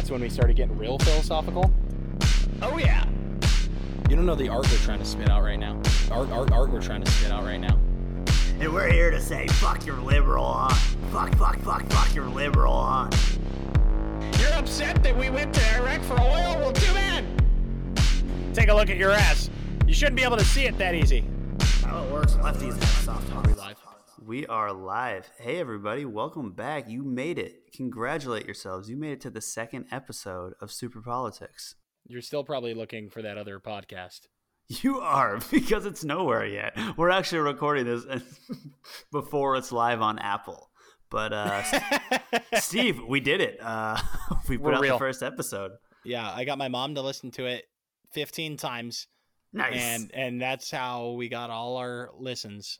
that's when we started getting real philosophical. Oh, yeah. You don't know the art we're trying to spit out right now. Art we're trying to spit out right now. And we're here to say, fuck your liberal, huh? Fuck your liberal, huh? You're upset that we went to Iraq for oil? Well, too bad. Take a look at your ass. You shouldn't be able to see it that easy. How it works, lefties have soft hearts. We are live. Hey, everybody. Welcome back. You made it. Congratulate yourselves. You made it to the second episode of Super Politics. You're still probably looking for that other podcast. You are, because it's nowhere yet. We're actually recording this before it's live on Apple. But, Steve, we did it. We're out the first episode. Yeah, I got my mom to listen to it 15 times. Nice. And that's how we got all our listens.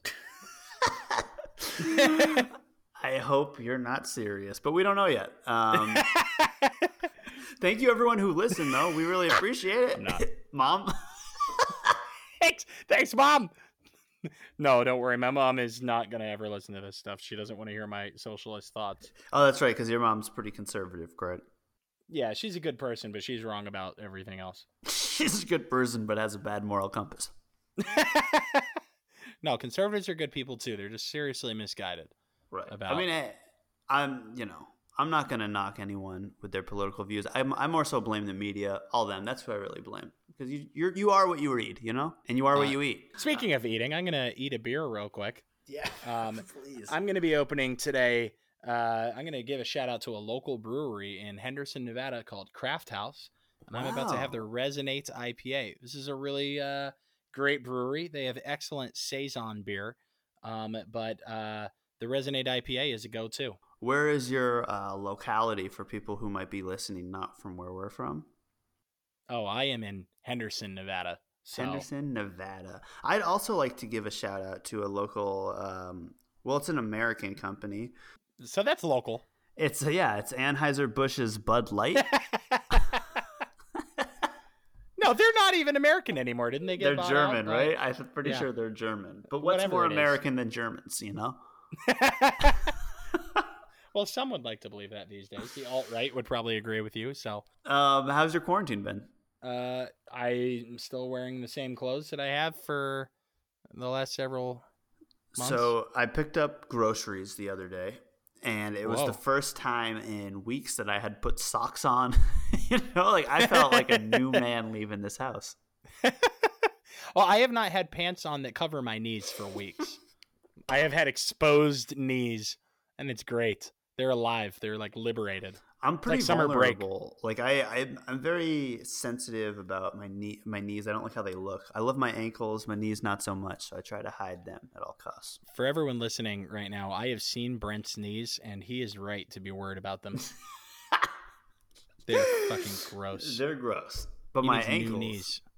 I hope you're not serious, but we don't know yet. Thank you, everyone who listened, though. We really appreciate it. I'm not. Mom. Thanks, Mom. No, don't worry. My mom is not going to ever listen to this stuff. She doesn't want to hear my socialist thoughts. Oh, that's right, because your mom's pretty conservative, correct? Yeah, she's a good person, but she's wrong about everything else. She's a good person, but has a bad moral compass. No, conservatives are good people, too. They're just seriously misguided. Right. About... I mean, I'm not going to knock anyone with their political views. I more so blame the media, all them. That's who I really blame. Because you are what you read, you know? And you are what you eat. Speaking of eating, I'm going to eat a beer real quick. Yeah, please. I'm going to be opening today. I'm going to give a shout out to a local brewery in Henderson, Nevada called Craft House. And I'm about to have their Resonate IPA. This is a really great brewery. They have excellent Saison beer. But the Resonate IPA is a go-to. Where is your locality for people who might be listening, not from where we're from? Oh, I am in Henderson, Nevada. So. Henderson, Nevada. I'd also like to give a shout out to a local, it's an American company. So that's local. It's Anheuser-Busch's Bud Light. No, they're not even American anymore, didn't they? They're German, right? I'm pretty sure they're German. But what's more American than Germans, you know? Well, some would like to believe that these days. The alt-right would probably agree with you. So, how's your quarantine been? I'm still wearing the same clothes that I have for the last several months. So I picked up groceries the other day, and it was the first time in weeks that I had put socks on. You know, like I felt like a new man leaving this house. Well, I have not had pants on that cover my knees for weeks. I have had exposed knees, and it's great. They're alive. They're like liberated. I'm pretty vulnerable. Break. Like I'm very sensitive about my knees. I don't like how they look. I love my ankles, my knees not so much. So I try to hide them at all costs. For everyone listening right now, I have seen Brent's knees, and he is right to be worried about them. They're fucking gross. They're gross. But my ankles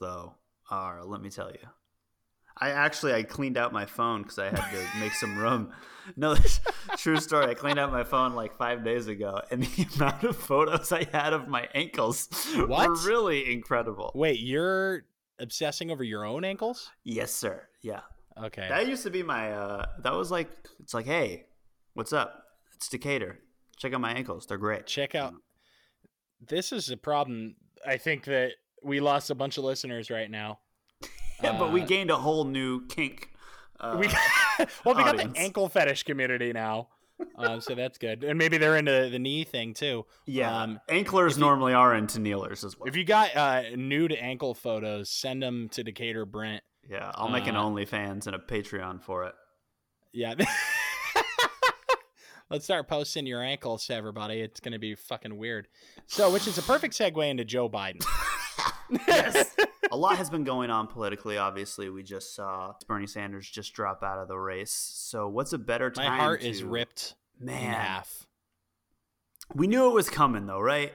though are. Let me tell you. I cleaned out my phone because I had to make some room. No, true story. I cleaned out my phone like 5 days ago, and the amount of photos I had of my ankles were really incredible. Wait, you're obsessing over your own ankles? Yes, sir. Yeah. Okay. That used to be my. That was like, it's like, hey, what's up? It's Decatur. Check out my ankles. They're great. Check out. This is a problem. I think that we lost a bunch of listeners right now. Yeah, but we gained a whole new kink. We got the ankle fetish community now, so that's good. And maybe they're into the knee thing too. Yeah, anklers normally are into kneelers as well. If you got nude ankle photos, send them to Decatur Brent. Yeah, I'll make an OnlyFans and a Patreon for it. Yeah. Let's start posting your ankles to everybody. It's going to be fucking weird. So, which is a perfect segue into Joe Biden. Yes. A lot has been going on politically, obviously. We just saw Bernie Sanders just drop out of the race. So what's a better time? My heart is ripped in half. We knew it was coming, though, right?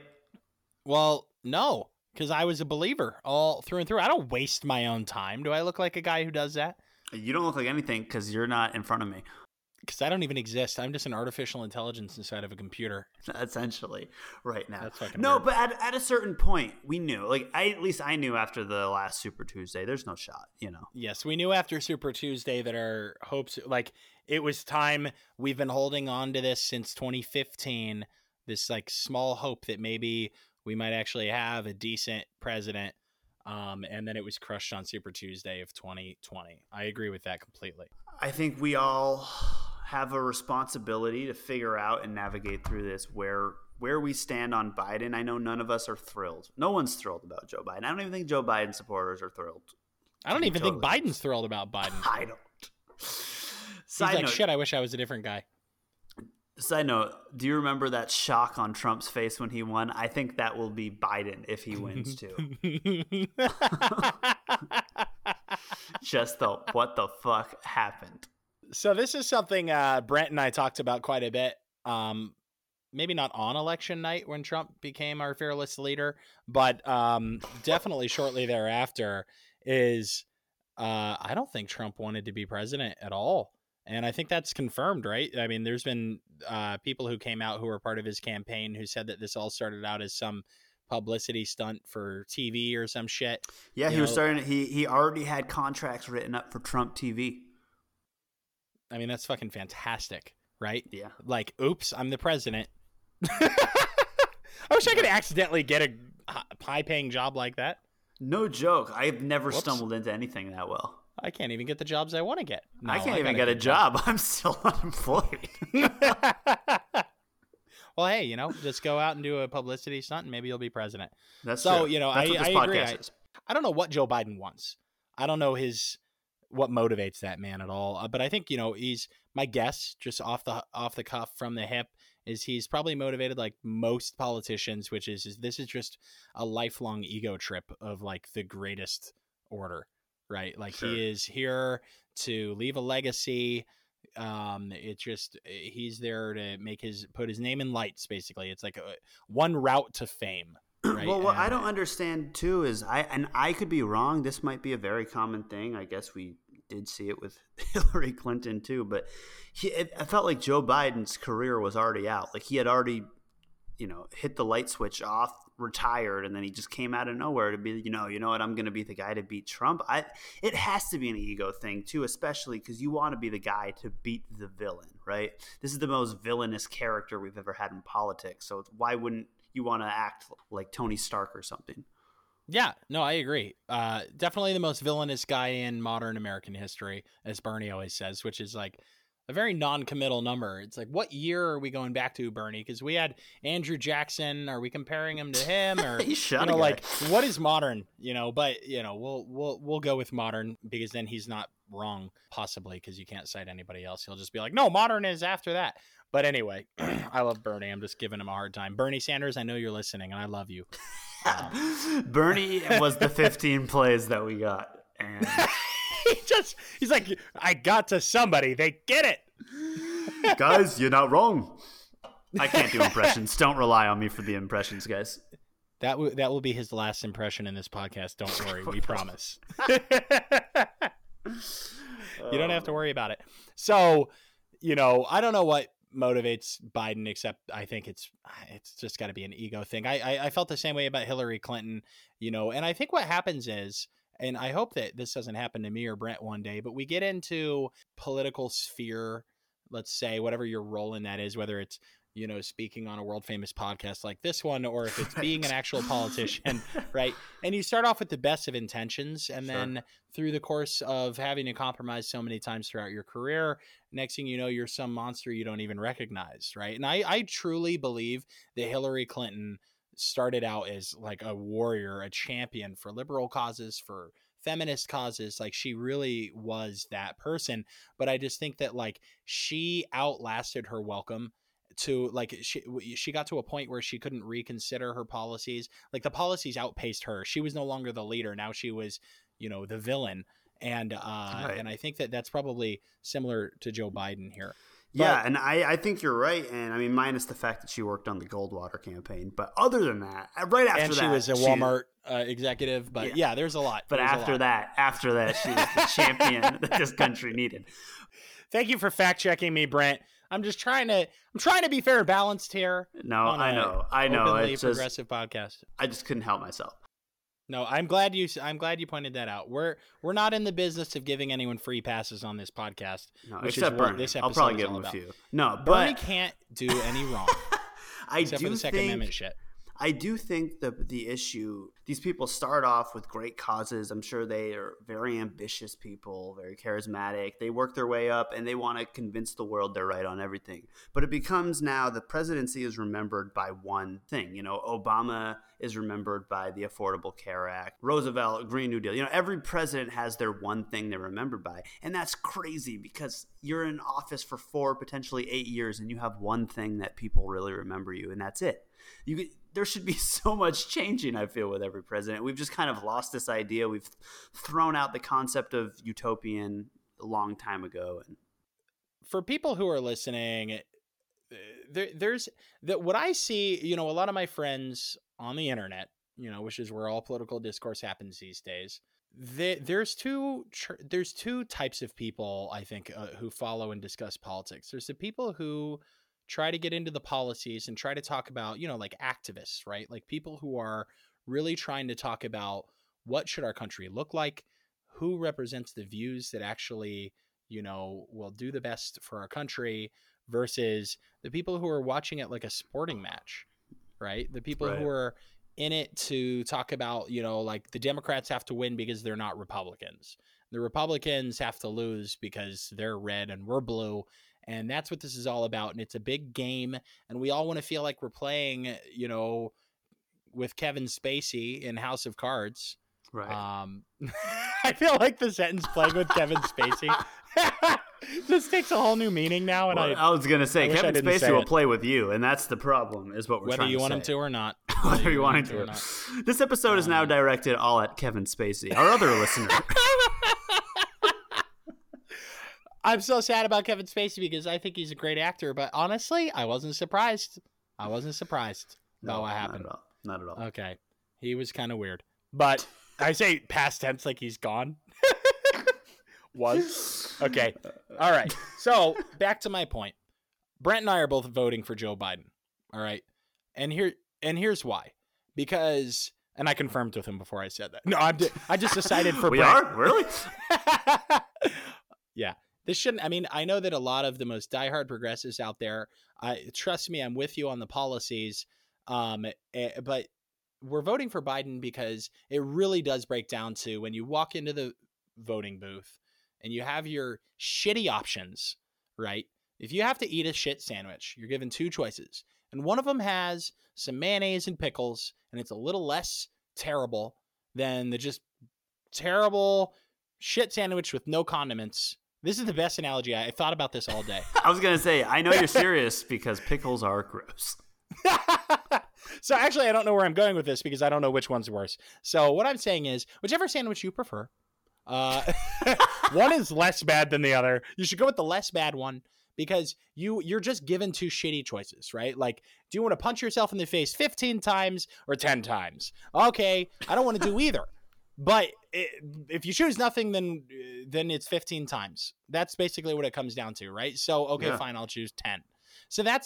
Well, no, because I was a believer all through and through. I don't waste my own time. Do I look like a guy who does that? You don't look like anything because you're not in front of me. Because I don't even exist. I'm just an artificial intelligence inside of a computer. Essentially, right now. That's fucking weird. But at a certain point, we knew. Like, I knew after the last Super Tuesday, there's no shot, you know? Yes, we knew after Super Tuesday that our hopes, like, it was time. We've been holding on to this since 2015. this like small hope that maybe we might actually have a decent president. And then it was crushed on Super Tuesday of 2020. I agree with that completely. I think we all have a responsibility to figure out and navigate through this where we stand on Biden. I know none of us are thrilled. No one's thrilled about Joe Biden. I don't even think Joe Biden supporters are thrilled. I don't even think Biden's thrilled about Biden. I don't. He's like, shit, I wish I was a different guy. Side note, do you remember that shock on Trump's face when he won? I think that will be Biden if he wins too. Just the what the fuck happened. So this is something Brent and I talked about quite a bit. Maybe not on election night when Trump became our fearless leader, but definitely shortly thereafter is I don't think Trump wanted to be president at all. And I think that's confirmed, right? I mean, there's been people who came out who were part of his campaign who said that this all started out as some publicity stunt for TV or some shit. Yeah, you know, was starting. He already had contracts written up for Trump TV. I mean, that's fucking fantastic, right? Yeah. Like, oops, I'm the president. I wish I could accidentally get a high-paying job like that. No joke. I've never stumbled into anything that well. I can't even get the jobs I want to get. No, I can't even get a job. I'm still unemployed. Well, hey, you know, just go out and do a publicity stunt and maybe you'll be president. That's so, true. You know, I agree. I don't know what Joe Biden wants. I don't know what motivates that man at all. But I think, you know, my guess just off the cuff from the hip is he's probably motivated like most politicians, which is this is just a lifelong ego trip of like the greatest order. Right. Like sure. He is here to leave a legacy. It's just he's there to put his name in lights. Basically, it's like one route to fame. Right? Well, what I don't understand, too, is I could be wrong. This might be a very common thing. I guess we did see it with Hillary Clinton, too. But I felt like Joe Biden's career was already out. Like he had already, you know, hit the light switch off, retired, and then he just came out of nowhere to be, you know what, I'm going to be the guy to beat Trump. It has to be an ego thing too, especially because you want to be the guy to beat the villain, right? This is the most villainous character we've ever had in politics. So why wouldn't you want to act like Tony Stark or something? Yeah, no, I agree. Definitely the most villainous guy in modern American history, as Bernie always says, which is like, a very non-committal number. It's like, what year are we going back to, Bernie? Because we had Andrew Jackson. Are we comparing him to him? Or like, what is modern? You know, but you know, we'll go with modern because then he's not wrong, possibly, because you can't cite anybody else. He'll just be like, no, modern is after that. But anyway, I love Bernie. I'm just giving him a hard time. Bernie Sanders, I know you're listening, and I love you. Bernie was the 15 plays that we got, and. He's like, I got to somebody. They get it. Guys, you're not wrong. I can't do impressions. Don't rely on me for the impressions, guys. That will be his last impression in this podcast. Don't worry. We promise. You don't have to worry about it. So, you know, I don't know what motivates Biden, except I think it's just got to be an ego thing. I felt the same way about Hillary Clinton, you know, and I think what happens is, and I hope that this doesn't happen to me or Brent one day, but we get into political sphere, let's say, whatever your role in that is, whether it's, you know, speaking on a world famous podcast like this one, or if it's being an actual politician, right? And you start off with the best of intentions. And then through the course of having to compromise so many times throughout your career, next thing you know, you're some monster you don't even recognize, right? And I truly believe that Hillary Clinton started out as like a warrior, a champion for liberal causes, for feminist causes. Like she really was that person. But I just think that like she outlasted her welcome to like she got to a point where she couldn't reconsider her policies. Like the policies outpaced her. She was no longer the leader. Now she was, you know, the villain. And right. And I think that that's probably similar to Joe Biden here. But, yeah, and I think you're right, and I mean, minus the fact that she worked on the Goldwater campaign, but other than that, right after and that, and she was a Walmart executive. But yeah, there's a lot. But after that, she was the champion that this country needed. Thank you for fact checking me, Brent. I'm trying to be fair and balanced here. No, I know. It's progressive podcast. I just couldn't help myself. No, I'm glad you pointed that out. We're not in the business of giving anyone free passes on this podcast. No, except Bernie. This episode I'll probably give him a few. No, but Bernie can't do any wrong. Except for the Second Amendment shit. I do think the issue, these people start off with great causes. I'm sure they are very ambitious people, very charismatic. They work their way up and they want to convince the world they're right on everything. But it becomes now the presidency is remembered by one thing. You know, Obama is remembered by the Affordable Care Act, Roosevelt, Green New Deal. You know, every president has their one thing they're remembered by. And that's crazy because you're in office for 4, potentially 8 years, and you have one thing that people really remember you, and that's it. There should be so much changing, I feel, with every president. We've just kind of lost this idea. We've thrown out the concept of utopian a long time ago. And for people who are listening, what I see, you know, a lot of my friends on the internet, you know, which is where all political discourse happens these days. There's two types of people, I think, who follow and discuss politics. There's the people who try to get into the policies and try to talk about, you know, like activists, right? Like people who are really trying to talk about what should our country look like, who represents the views that actually, you know, will do the best for our country versus the people who are watching it like a sporting match, right? The people who are in it to talk about, you know, like the Democrats have to win because they're not Republicans. The Republicans have to lose because they're red and we're blue. And that's what this is all about. And it's a big game. And we all want to feel like we're playing, you know, with Kevin Spacey in House of Cards. Right. I feel like the sentence playing with Kevin Spacey just takes a whole new meaning now. And well, I was going to say, Kevin Spacey will play with you. And that's the problem is what we're trying to say. Whether you want him to or not. Whether you want him to or not. This episode is now directed all at Kevin Spacey, our other listener. I'm so sad about Kevin Spacey because I think he's a great actor, but honestly, I wasn't surprised. No, what happened. Not at all. Okay. He was kind of weird. But I say past tense like he's gone. Was. Okay. All right. So back to my point. Brent and I are both voting for Joe Biden. All right. And here's why. Because I confirmed with him before I said that. No, I just decided for Brent. We are? Really? Yeah. This shouldn't, I mean, I know that a lot of the most diehard progressives out there, trust me, I'm with you on the policies, but we're voting for Biden because it really does break down to when you walk into the voting booth and you have your shitty options, right? If you have to eat a shit sandwich, you're given two choices. And one of them has some mayonnaise and pickles, and it's a little less terrible than the just terrible shit sandwich with no condiments. This is the best analogy. I thought about this all day. I was going to say, I know you're serious because pickles are gross. So actually, I don't know where I'm going with this because I don't know which one's worse. So what I'm saying is, whichever sandwich you prefer, one is less bad than the other. You should go with the less bad one because you're just given two shitty choices, right? Like, do you want to punch yourself in the face 15 times or 10 times? Okay, I don't want to do either. But if you choose nothing, then it's 15 times. That's basically what it comes down to, right? So, okay, Fine, I'll choose 10. So that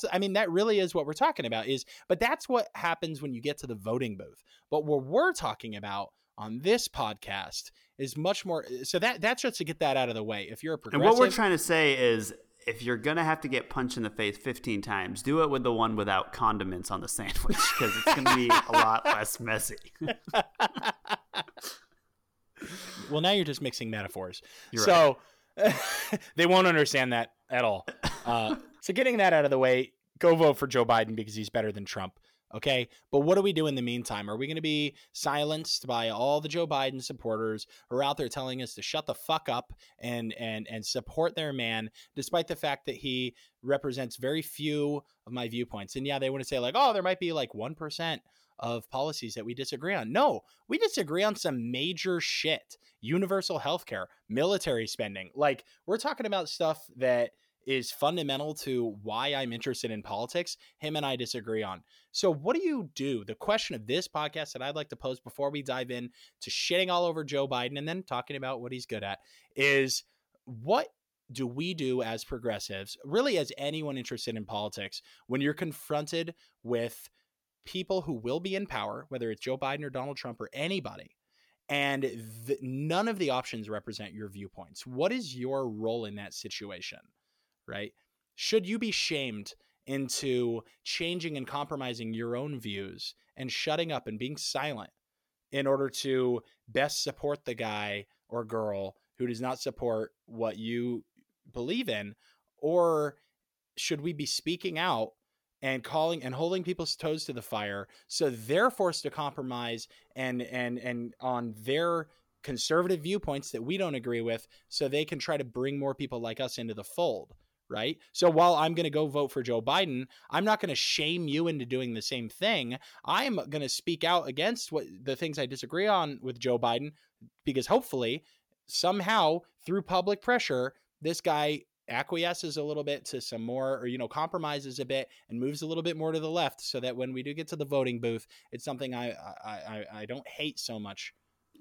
really is what we're talking about but that's what happens when you get to the voting booth. But what we're talking about on this podcast is much more. So that's just to get that out of the way. If you're a progressive. And what we're trying to say is if you're going to have to get punched in the face 15 times, do it with the one without condiments on the sandwich because it's going to be a lot less messy. Well, now you're just mixing metaphors. You're so right. They won't understand that at all. So getting that out of the way, go vote for Joe Biden because he's better than Trump. Okay. But what do we do in the meantime? Are we going to be silenced by all the Joe Biden supporters who are out there telling us to shut the fuck up and support their man, despite the fact that he represents very few of my viewpoints? And yeah, they want to say like, oh, there might be like 1% of policies that we disagree on. No, we disagree on some major shit. Universal healthcare, military spending. Like we're talking about stuff that is fundamental to why I'm interested in politics. Him and I disagree on. So what do you do? The question of this podcast that I'd like to pose before we dive in to shitting all over Joe Biden and then talking about what he's good at is what do we do as progressives, really as anyone interested in politics, when you're confronted with people who will be in power, whether it's Joe Biden or Donald Trump or anybody, and none of the options represent your viewpoints? What is your role in that situation, right? Should you be shamed into changing and compromising your own views and shutting up and being silent in order to best support the guy or girl who does not support what you believe in? Or should we be speaking out and calling and holding people's toes to the fire so they're forced to compromise and on their conservative viewpoints that we don't agree with, so they can try to bring more people like us into the fold, right? So while I'm going to go vote for Joe Biden, I'm not going to shame you into doing the same thing. I'm going to speak out against what the things I disagree on with Joe Biden, because hopefully somehow through public pressure, this guy acquiesces a little bit to some more, or, you know, compromises a bit and moves a little bit more to the left, so that when we do get to the voting booth, it's something I don't hate so much.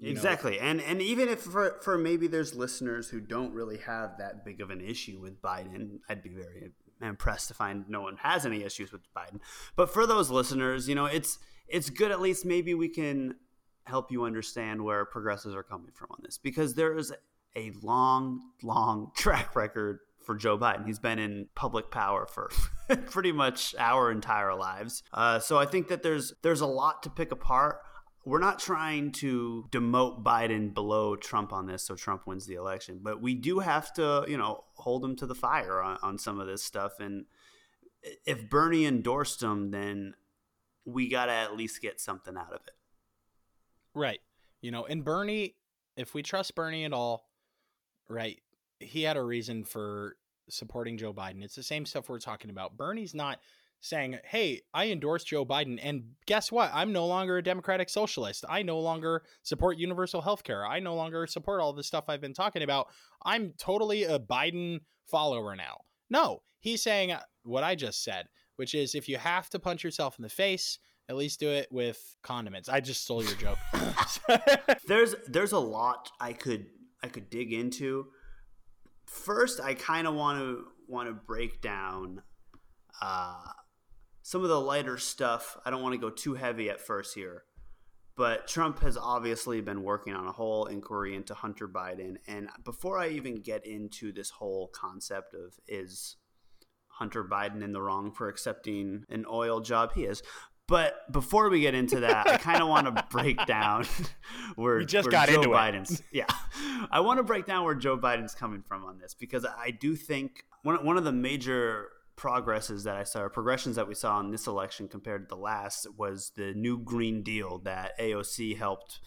Exactly. And even if for maybe there's listeners who don't really have that big of an issue with Biden, I'd be very impressed to find no one has any issues with Biden. But for those listeners, you know, it's good. At least maybe we can help you understand where progressives are coming from on this, because there is a long track record for Joe Biden. He's been in public power for pretty much our entire lives. So I think that there's a lot to pick apart. We're not trying to demote Biden below Trump on this so Trump wins the election, but we do have to, you know, hold him to the fire on some of this stuff. And if Bernie endorsed him, then we got to at least get something out of it. Right. You know, and Bernie, if we trust Bernie at all, right, he had a reason for supporting Joe Biden. It's the same stuff we're talking about. Bernie's not saying, hey, I endorse Joe Biden, and guess what? I'm no longer a democratic socialist. I no longer support universal health care. I no longer support all the stuff I've been talking about. I'm totally a Biden follower now. No, he's saying what I just said, which is if you have to punch yourself in the face, at least do it with condiments. I just stole your joke. There's a lot I could dig into. First, I kind of want to break down some of the lighter stuff. I don't want to go too heavy at first here, but Trump has obviously been working on a whole inquiry into Hunter Biden. And before I even get into this whole concept of, is Hunter Biden in the wrong for accepting an oil job? He is. But before we get into that, I kind of want to break down where I want to break down where Joe Biden's coming from on this, because I do think one of the major progressions that we saw in this election compared to the last was the new Green Deal that AOC helped,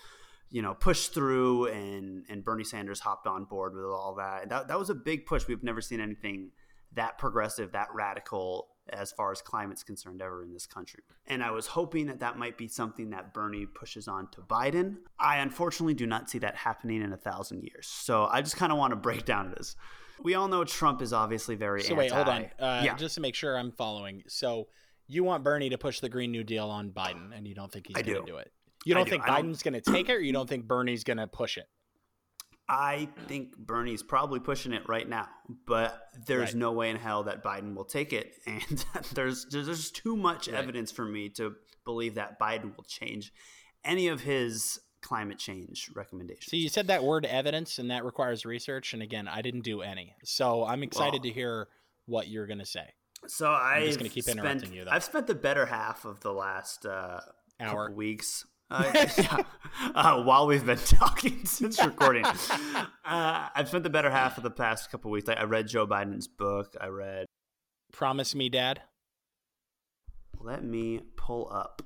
you know, push through, and Bernie Sanders hopped on board with all that. And that was a big push. We've never seen anything that progressive, that radical as far as climate's concerned ever in this country. And I was hoping that might be something that Bernie pushes on to Biden. I unfortunately do not see that happening in 1,000 years. So I just kind of want to break down this. We all know Trump is obviously very anti. So wait, hold on. Just to make sure I'm following. So you want Bernie to push the Green New Deal on Biden, and you don't think he's going to do it? You don't think Biden's going to take it, or you don't think Bernie's going to push it? I think Bernie's probably pushing it right now, but there's no way in hell that Biden will take it. And there's too much evidence for me to believe that Biden will change any of his climate change recommendations. So you said that word evidence, and that requires research. And again, I didn't do any. So I'm excited to hear what you're going to say. So I'm just going to keep interrupting you, though. I've spent the better half of the last couple weeks while we've been talking since recording. I've spent the better half of the past couple weeks. I read Joe Biden's book. I read Promise Me, Dad. Let me pull up.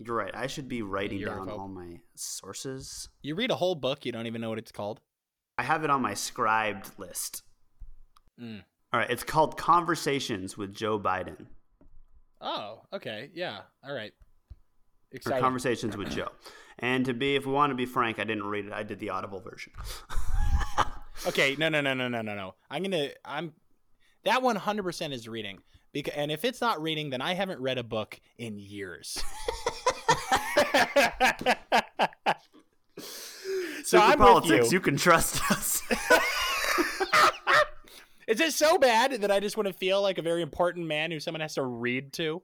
You're right. I should be writing down all my sources. You read a whole book. You don't even know what it's called. I have it on my scribed list. Mm. All right. It's called Conversations with Joe Biden. Oh, okay. Yeah. All right. Exciting. Or Conversations with Joe. And if we want to be frank, I didn't read it. I did the Audible version. Okay. No. That 100% is reading. And if it's not reading, then I haven't read a book in years. So Super Politics, you can trust us. Is it so bad that I just want to feel like a very important man who someone has to read to?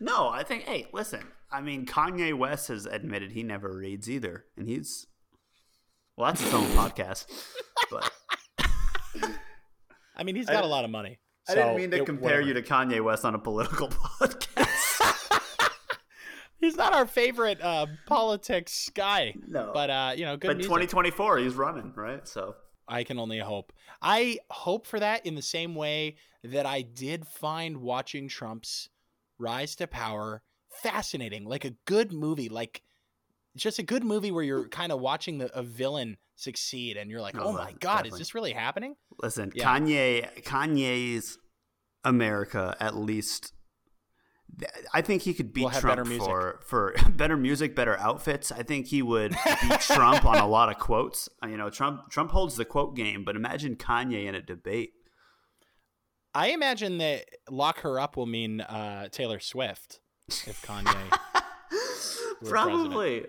No, I think, hey, listen, I mean, Kanye West has admitted he never reads either, and that's his own podcast. But I mean, he's got a lot of money. I didn't mean to compare you to Kanye West on a political podcast. He's not our favorite politics guy. No. But, you know, good But music. 2024, he's running, right? So I can only hope. I hope for that in the same way that I did find watching Trump's rise to power fascinating, like a good movie, like just a good movie where you're kind of watching a villain succeed and you're like, oh my God, definitely. Is this really happening? Listen, yeah. Kanye's America, at least I think he could beat Trump for better music, better outfits. I think he would beat Trump on a lot of quotes. You know, Trump holds the quote game, but imagine Kanye in a debate. I imagine that lock her up will mean Taylor Swift if Kanye probably.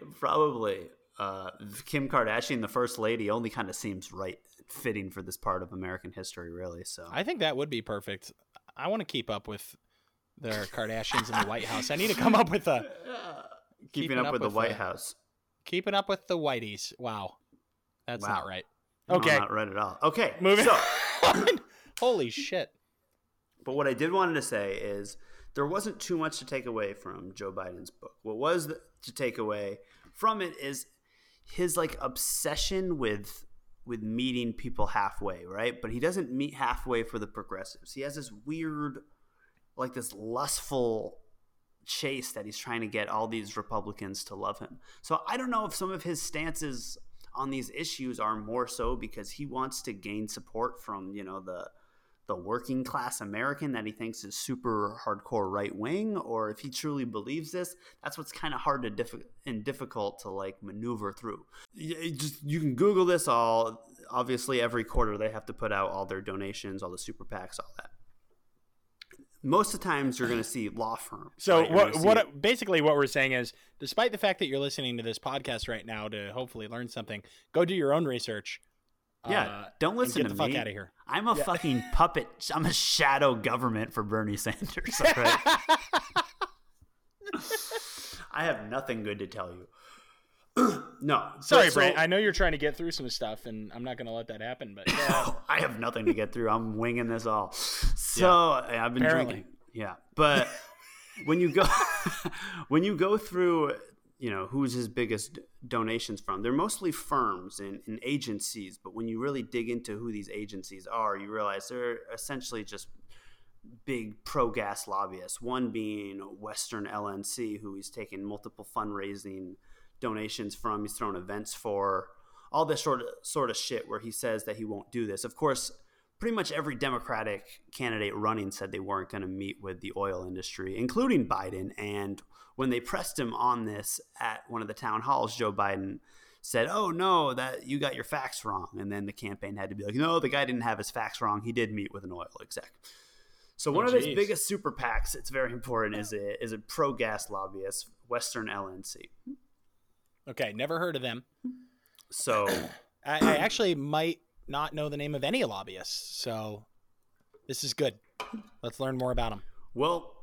Kim Kardashian, the first lady, only kind of seems right fitting for this part of American history, really. So I think that would be perfect. I want to keep up with the Kardashians in the White House. I need to come up with a keeping up with the White House. Keeping up with the Whiteys. Wow, that's not right. Okay, no, not right at all. Okay, moving on. Holy shit! But what I did want to say is there wasn't too much to take away from Joe Biden's book. What was to take away from it is his like obsession with meeting people halfway, right? But he doesn't meet halfway for the progressives. He has this weird, like this lustful chase that he's trying to get all these Republicans to love him. So I don't know if some of his stances on these issues are more so because he wants to gain support from, you know, the working class American that he thinks is super hardcore right wing, or if he truly believes this. That's what's kind of hard to difficult to like maneuver through. You can Google this all. Obviously, every quarter they have to put out all their donations, all the super PACs, all that. Most of the times you're going to see law firms. So right? Basically what we're saying is, despite the fact that you're listening to this podcast right now to hopefully learn something, go do your own research. Yeah, don't listen to me. Get the fuck out of here. I'm a fucking puppet. I'm a shadow government for Bernie Sanders. All right? I have nothing good to tell you. No. Sorry, Brent. I know you're trying to get through some stuff, and I'm not going to let that happen. But yeah. I have nothing to get through. I'm winging this all. So I've been drinking. Yeah, but when you go through, you know, who's his biggest donations from? They're mostly firms and agencies, but when you really dig into who these agencies are, you realize they're essentially just big pro-gas lobbyists, one being Western LNC, who he's taken multiple fundraising donations from. He's thrown events for, all this sort of shit where he says that he won't do this. Of course, pretty much every Democratic candidate running said they weren't going to meet with the oil industry, including Biden. And when they pressed him on this at one of the town halls, Joe Biden said, oh, no, that you got your facts wrong. And then the campaign had to be like, no, the guy didn't have his facts wrong. He did meet with an oil exec. So one of his biggest super PACs, it's very important, is a pro-gas lobbyist, Western LNC. Okay, never heard of them. So I actually might not know the name of any lobbyists, so this is good. Let's learn more about them. Well,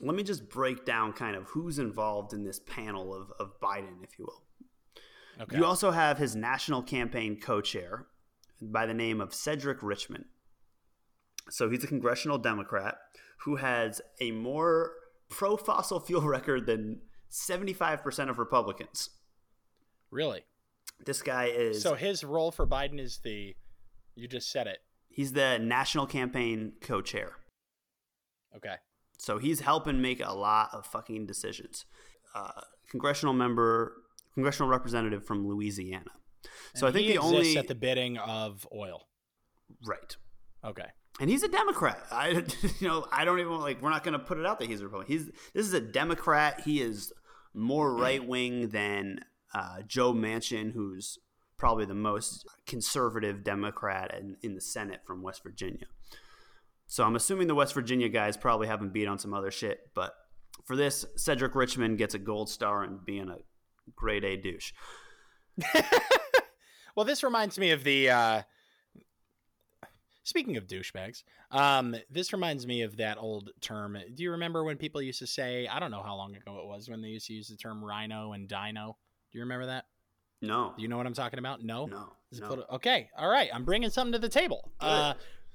let me just break down kind of who's involved in this panel of Biden, if you will. Okay. You also have his national campaign co-chair by the name of Cedric Richmond. So he's a congressional Democrat who has a more pro-fossil fuel record than 75% of Republicans. Really? This guy is... So his role for Biden is the... You just said it. He's the national campaign co-chair. Okay. So he's helping make a lot of fucking decisions. Congressional representative from Louisiana. So I think he exists at the bidding of oil. Right. Okay. And he's a Democrat. I don't even... Like, we're not going to put it out that he's a Republican. This is a Democrat. He is more right-wing than... Joe Manchin, who's probably the most conservative Democrat in the Senate from West Virginia. So I'm assuming the West Virginia guys probably have him beat on some other shit. But for this, Cedric Richmond gets a gold star and being a grade A douche. Well, this reminds me of the speaking of douchebags, this reminds me of that old term. Do you remember when people used to say, I don't know how long ago it was, when they used to use the term rhino and dino? Do you remember that? No. Do you know what I'm talking about? No. No. Okay. All right. I'm bringing something to the table.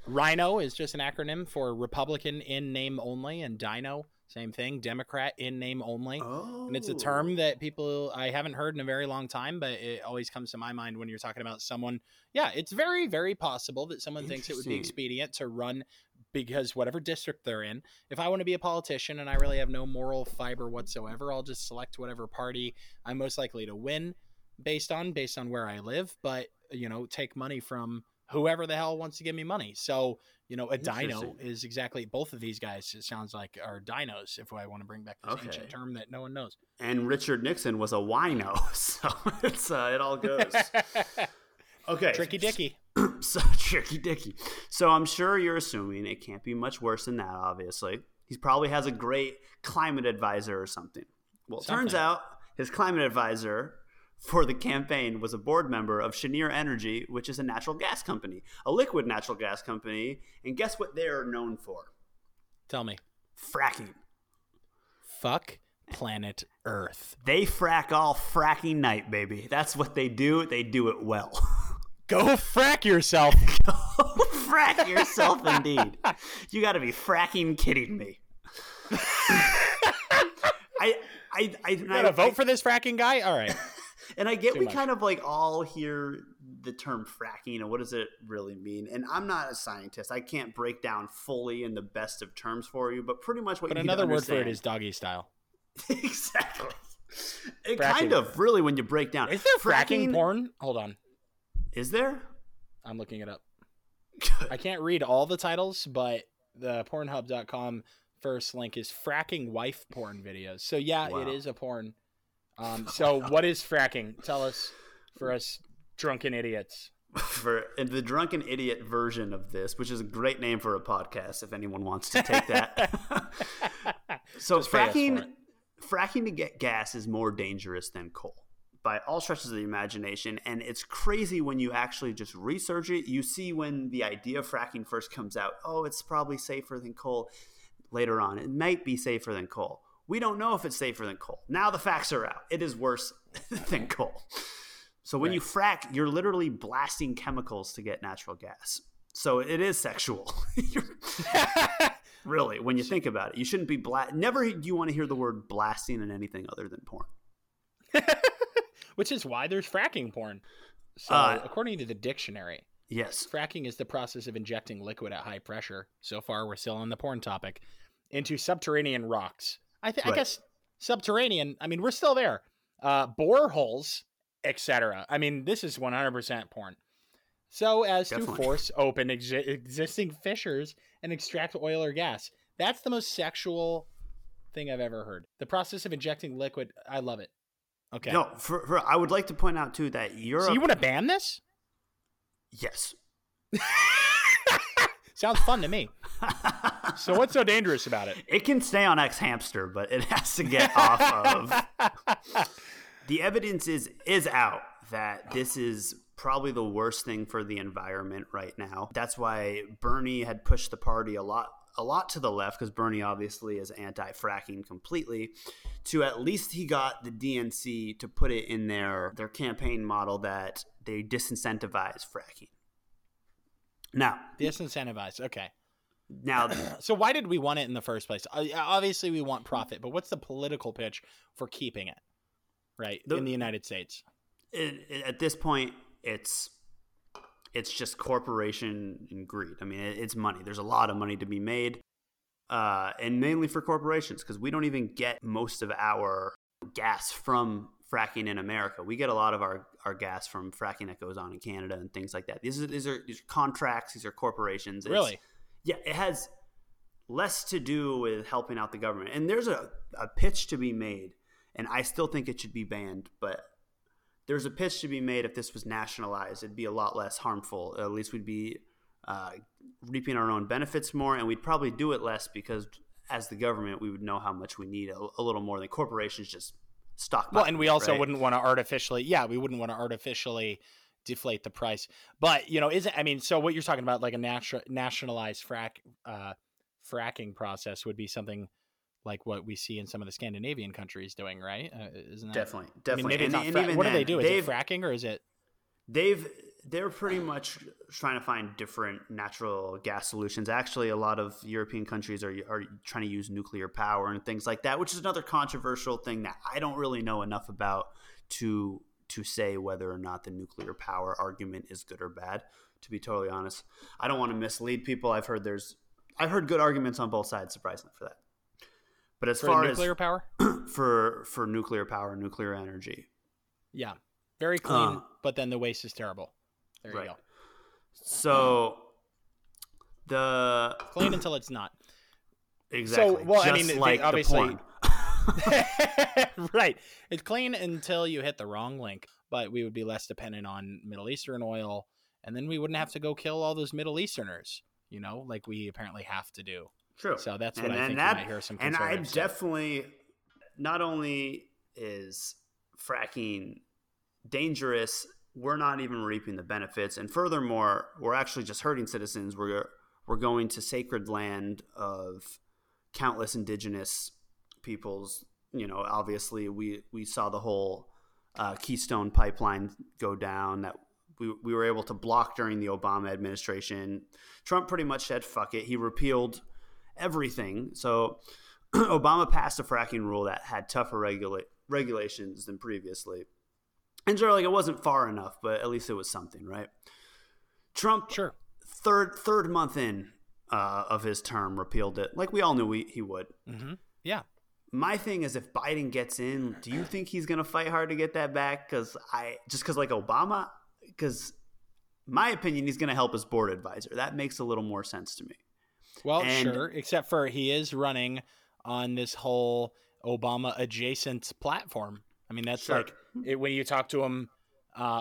Rhino is just an acronym for Republican in name only, and Dino, same thing, Democrat in name only. Oh. And it's a term that people, I haven't heard in a very long time, but it always comes to my mind when you're talking about someone. Yeah, it's very, very possible that someone thinks it would be expedient to run because whatever district they're in, if I want to be a politician and I really have no moral fiber whatsoever, I'll just select whatever party I'm most likely to win based on where I live, but, you know, take money from whoever the hell wants to give me money. So, you know, a dino is exactly both of these guys, it sounds like, are dinos, if I want to bring back this ancient term that no one knows. And Richard Nixon was a wino, so it's it all goes. Okay. Tricky Dicky. So Tricky Dicky. So I'm sure you're assuming it can't be much worse than that, obviously. He probably has a great climate advisor or something. Well, it turns out his climate advisor for the campaign was a board member of Cheniere Energy, which is a natural gas company, a liquid natural gas company. And guess what they're known for? Tell me. Fracking. Fuck planet Earth. They frack all fracking night, baby. That's what they do. They do it well. Go frack yourself. Go frack yourself, indeed. You got to be fracking kidding me. You got to vote for this fracking guy? All right. And I get kind of like all hear the term fracking and what does it really mean? And I'm not a scientist. I can't break down fully in the best of terms for you, but pretty much what you understand. But another word for it is doggy style. Exactly. It fracking. Kind of really when you break down. Is there fracking porn? Hold on. Is there? I'm looking it up. I can't read all the titles, but the Pornhub.com first link is fracking wife porn videos. So yeah, wow. It is a porn. What is fracking? Tell us, for us drunken idiots. For the drunken idiot version of this, which is a great name for a podcast, if anyone wants to take that. So fracking to get gas is more dangerous than coal by all stretches of the imagination, and it's crazy when you actually just research it. You see when the idea of fracking first comes out, oh, it's probably safer than coal. Later on, it might be safer than coal. We don't know if it's safer than coal. Now the facts are out. It is worse than coal. So when you frack, you're literally blasting chemicals to get natural gas. So it is sexual. Really, when you think about it, you shouldn't be never do you want to hear the word blasting in anything other than porn. Which is why there's fracking porn. So according to the dictionary. Yes. Fracking is the process of injecting liquid at high pressure. So far, we're still on the porn topic. Into subterranean rocks. I guess subterranean, I mean, we're still there. Boreholes, etc. I mean, this is 100% porn. So as to force open existing fissures and extract oil or gas. That's the most sexual thing I've ever heard. The process of injecting liquid, I love it. Okay. No, I would like to point out, too, that Europe... So you want to ban this? Yes. Sounds fun to me. So what's so dangerous about it? It can stay on X Hamster, but it has to get off of. The evidence is out that this is probably the worst thing for the environment right now. That's why Bernie had pushed the party a lot to the left, because Bernie obviously is anti-fracking completely, to at least he got the DNC to put it in their campaign model that they disincentivize fracking. Now, disincentivized. Okay. Now, so why did we want it in the first place? Obviously, we want profit, but what's the political pitch for keeping it, right, in the United States? At this point, it's just corporation and greed. I mean, it's money. There's a lot of money to be made, and mainly for corporations, because we don't even get most of our gas from fracking in America. We get a lot of our gas from fracking that goes on in Canada and things like that. These are contracts. These are corporations. Really? Yeah, it has less to do with helping out the government. And there's a pitch to be made, and I still think it should be banned, but there's a pitch to be made if this was nationalized. It'd be a lot less harmful. At least we'd be reaping our own benefits more, and we'd probably do it less because as the government, we would know how much we need a little more than corporations just stock. Well, and we also wouldn't want to artificially – we wouldn't want to artificially – deflate the price. But you know, so what you're talking about, like a nationalized fracking process, would be something like what we see in some of the Scandinavian countries doing, right? Isn't that definitely? I mean, maybe what do they do? Is it fracking or is it? They've They're pretty much trying to find different natural gas solutions. Actually, a lot of European countries are trying to use nuclear power and things like that, which is another controversial thing that I don't really know enough about to say whether or not the nuclear power argument is good or bad, to be totally honest. I don't want to mislead people. I've heard good arguments on both sides, surprisingly, for that. But as far as nuclear power? for nuclear power, nuclear energy. Yeah. Very clean, but then the waste is terrible. There right. You go. So the clean until it's not. Exactly. So, well, just like obviously right. It's clean until you hit the wrong link, but we would be less dependent on Middle Eastern oil, and then we wouldn't have to go kill all those Middle Easterners, like we apparently have to do. True. So that's what I think you might hear some conservatives. And I definitely, not only is fracking dangerous, we're not even reaping the benefits, and furthermore, we're actually just hurting citizens. We're going to sacred land of countless indigenous peoples. Obviously we saw the whole Keystone pipeline go down that we were able to block during the Obama administration. Trump pretty much said fuck it. He repealed everything. So Obama passed a fracking rule that had tougher regulations than previously. And sure, it wasn't far enough, but at least it was something, right? Trump, sure. Third month in of his term, repealed it. Like we all knew he would. Mm-hmm. Yeah. My thing is, if Biden gets in, do you think he's going to fight hard to get that back? Because my opinion, he's going to help his board advisor. That makes a little more sense to me. Well, sure, except for he is running on this whole Obama adjacent platform. That's sure. When you talk to him,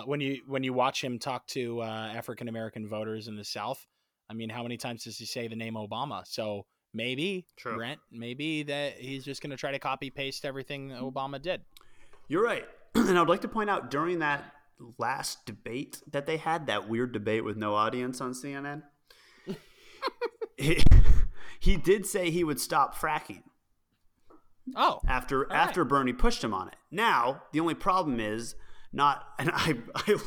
when you watch him talk to African-American voters in the South, how many times does he say the name Obama? So maybe, true. Brent, maybe that he's just going to try to copy-paste everything Obama did. You're right. And I would like to point out during that last debate that they had, that weird debate with no audience on CNN, he did say he would stop fracking. Oh, after Bernie pushed him on it. Now, the only problem is I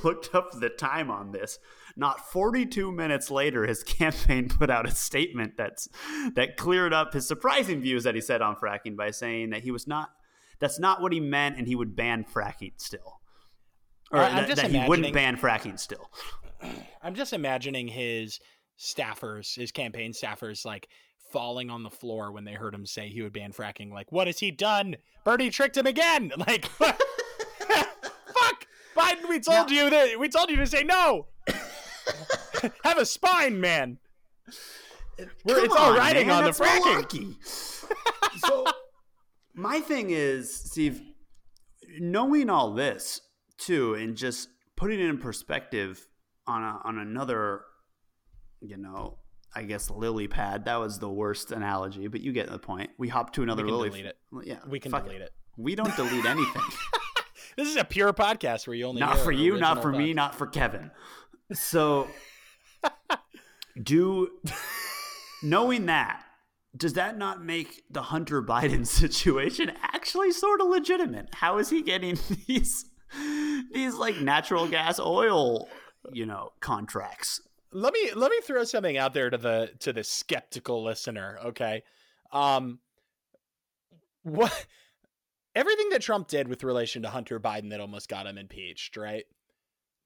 looked up the time on this. Not 42 minutes later, his campaign put out a statement that cleared up his surprising views that he said on fracking by saying that that's not what he meant, and he would ban fracking still. Or that he wouldn't ban fracking still. I'm just imagining his campaign staffers, falling on the floor when they heard him say he would ban fracking. What has he done? Bernie tricked him again. Fuck Biden. We told you to say no. Have a spine, man. It's all riding on the fracking. So my thing is, Steve, knowing all this too, and just putting it in perspective on another, I guess lily pad. That was the worst analogy, but you get the point. We hop to another lily. We can delete it. Yeah, we can delete it. We don't delete anything. This is a pure podcast where you only not for you, not for me, not for Kevin. So, knowing that, does that not make the Hunter Biden situation actually sort of legitimate? How is he getting these natural gas oil contracts? Let me throw something out there to the skeptical listener, okay? Everything that Trump did with relation to Hunter Biden that almost got him impeached, right?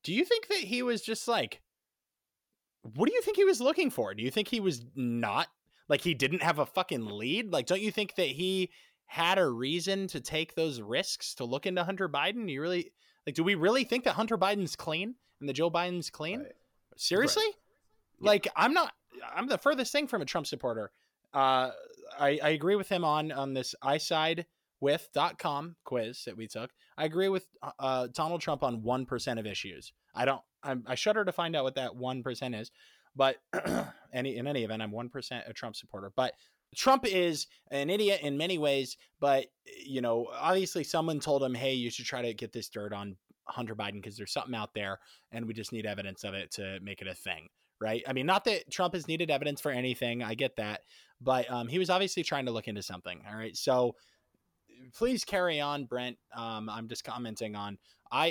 Do you think that he was just what do you think he was looking for? Do you think he was not he didn't have a fucking lead? Don't you think that he had a reason to take those risks to look into Hunter Biden? You really do we really think that Hunter Biden's clean and that Joe Biden's clean? Right. Seriously? Right. I'm the furthest thing from a Trump supporter. I agree with him on this isidewith.com quiz that we took. I agree with Donald Trump on 1% of issues. I shudder to find out what that 1% is, but in any event, I'm 1% a Trump supporter, but Trump is an idiot in many ways, but obviously someone told him, hey, you should try to get this dirt on Hunter Biden because there's something out there and we just need evidence of it to make it a thing, right? Not that Trump has needed evidence for anything. I get that. But he was obviously trying to look into something. All right. So Please carry on, Brent. I'm just commenting on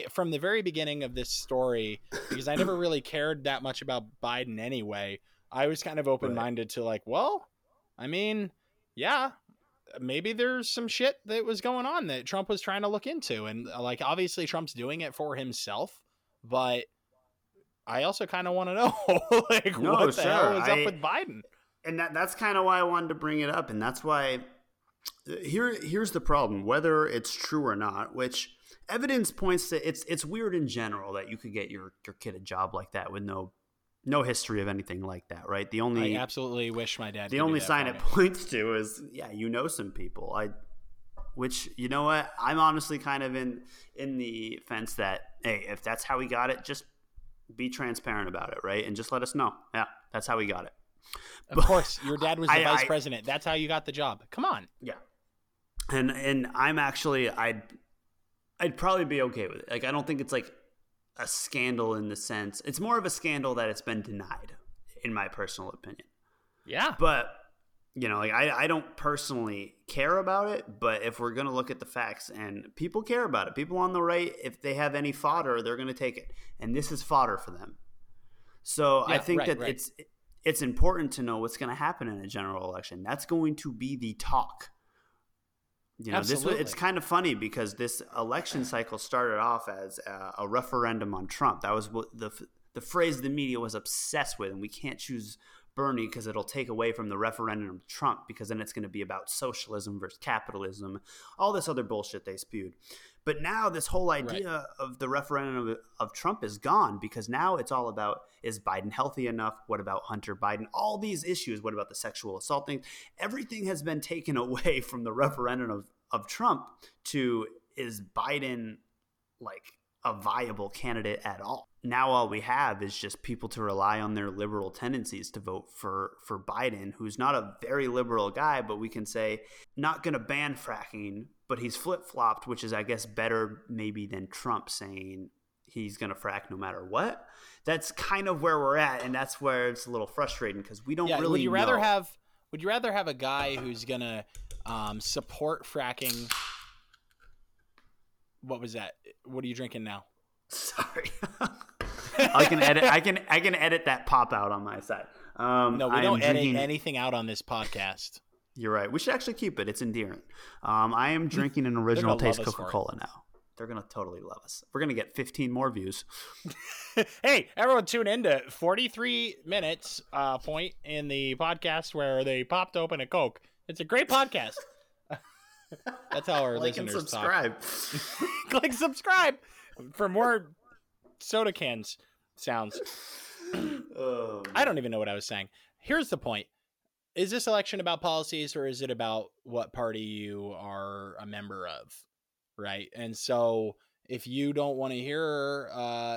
from the very beginning of this story, because I never really cared that much about Biden anyway. I was kind of open-minded to like, well, I mean, yeah, maybe there's some shit that was going on that Trump was trying to look into. And like, obviously Trump's doing it for himself, but I also kind of want to know like what the hell is up with Biden. And that's kind of why I wanted to bring it up. And that's why here's the problem, whether it's true or not, which evidence points to it's weird in general that you could get your kid a job like that with no history of anything like that, right? The only I absolutely wish my dad. The only sign it points to is, yeah, you know some people. Which you know what, I'm honestly kind of in the fence that hey, if that's how we got it, just be transparent about it, right? And just let us know. Yeah, that's how we got it. Of course, your dad was the vice president. That's how you got the job. Come on. Yeah, and I'm actually I'd probably be okay with it. Like I don't think it's like a scandal in the sense it's more of a scandal that it's been denied in my personal opinion. Yeah. But you know, like I don't personally care about it, but if we're going to look at the facts and people care about it, people on the right, if they have any fodder, they're going to take it. And this is fodder for them. So yeah, I think it's important to know what's going to happen in a general election. That's going to be the talk. You know, it's kind of funny because this election cycle started off as a referendum on Trump. That was what the phrase the media was obsessed with. And we can't choose Bernie because it'll take away from the referendum of Trump because then it's going to be about socialism versus capitalism, all this other bullshit they spewed. But now this whole idea of the referendum of Trump is gone because now it's all about is Biden healthy enough? What about Hunter Biden? All these issues. What about the sexual assault thing? Everything has been taken away from the referendum of Trump to is Biden like a viable candidate at all? Now all we have is just people to rely on their liberal tendencies to vote for Biden, who's not a very liberal guy, but we can say not going to ban fracking, but he's flip-flopped, which is, I guess, better maybe than Trump saying he's going to frack no matter what. That's kind of where we're at, and that's where it's a little frustrating because we don't really would you rather have a guy who's going to support fracking? What was that? What are you drinking now? Sorry. I can edit that pop out on my side. No, we don't edit anything out on this podcast. You're right. We should actually keep it. It's endearing. I am drinking an original taste Coca-Cola now. They're going to totally love us. We're going to get 15 more views. Hey, everyone tune in to 43 minutes point in the podcast where they popped open a Coke. It's a great podcast. That's how our listeners and subscribe. Talk. Click subscribe. For more soda cans sounds. Oh, I don't even know what I was saying. Here's the point. Is this election about policies or is it about what party you are a member of? Right. And so if you don't want to hear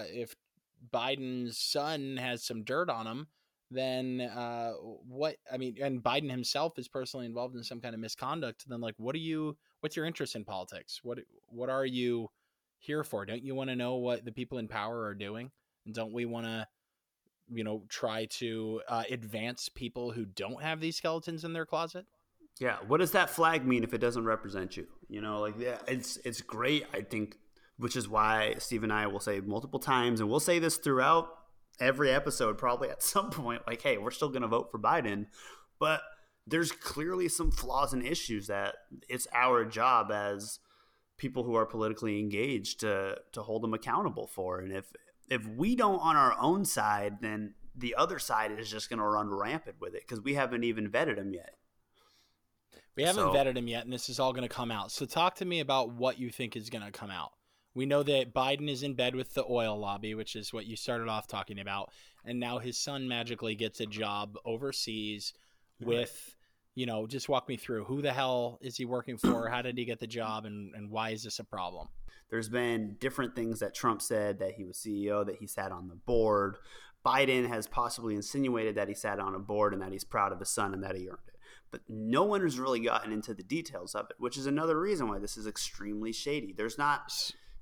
if Biden's son has some dirt on him, then and Biden himself is personally involved in some kind of misconduct, then like, what's your interest in politics? What are you here for? Don't you want to know what the people in power are doing? And don't we want to, you know, try to advance people who don't have these skeletons in their closet? Yeah. What does that flag mean if it doesn't represent you? You know, like, yeah, it's great. I think, which is why Steve and I will say multiple times, and we'll say this throughout every episode, probably at some point, like, hey, we're still going to vote for Biden, but there's clearly some flaws and issues that it's our job as people who are politically engaged to hold them accountable for. And if we don't on our own side, then the other side is just going to run rampant with it because we haven't even vetted him yet. And this is all going to come out. So talk to me about what you think is going to come out. We know that Biden is in bed with the oil lobby, which is what you started off talking about. And now his son magically gets a job overseas with... You know, just walk me through. Who the hell is he working for? How did he get the job? And why is this a problem? There's been different things that Trump said, that he was CEO, that he sat on the board. Biden has possibly insinuated that he sat on a board and that he's proud of his son and that he earned it. But no one has really gotten into the details of it, which is another reason why this is extremely shady. There's not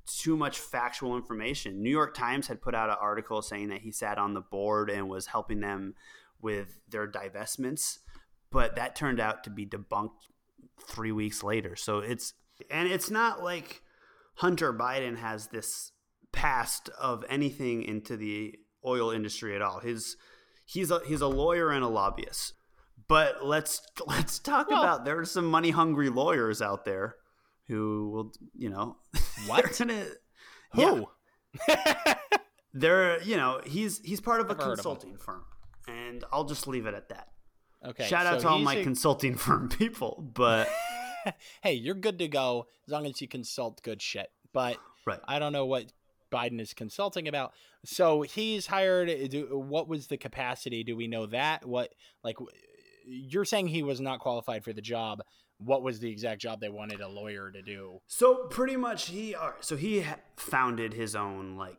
too much factual information. New York Times had put out an article saying that he sat on the board and was helping them with their divestments. But that turned out to be debunked 3 weeks later. So it's And it's not like Hunter Biden has this past of anything into the oil industry at all. He's a lawyer and a lobbyist. But let's talk about there are some money hungry lawyers out there who will, you know, what? Who? Yeah. They're, you know, he's part of a consulting firm, and I'll just leave it at that. Okay. Shout out to all my consulting firm people, but hey, you're good to go as long as you consult good shit. But right. I don't know what Biden is consulting about. So he's hired. What was the capacity? Do we know that? What, like, you're saying he was not qualified for the job. What was the exact job they wanted a lawyer to do? So pretty much he founded his own like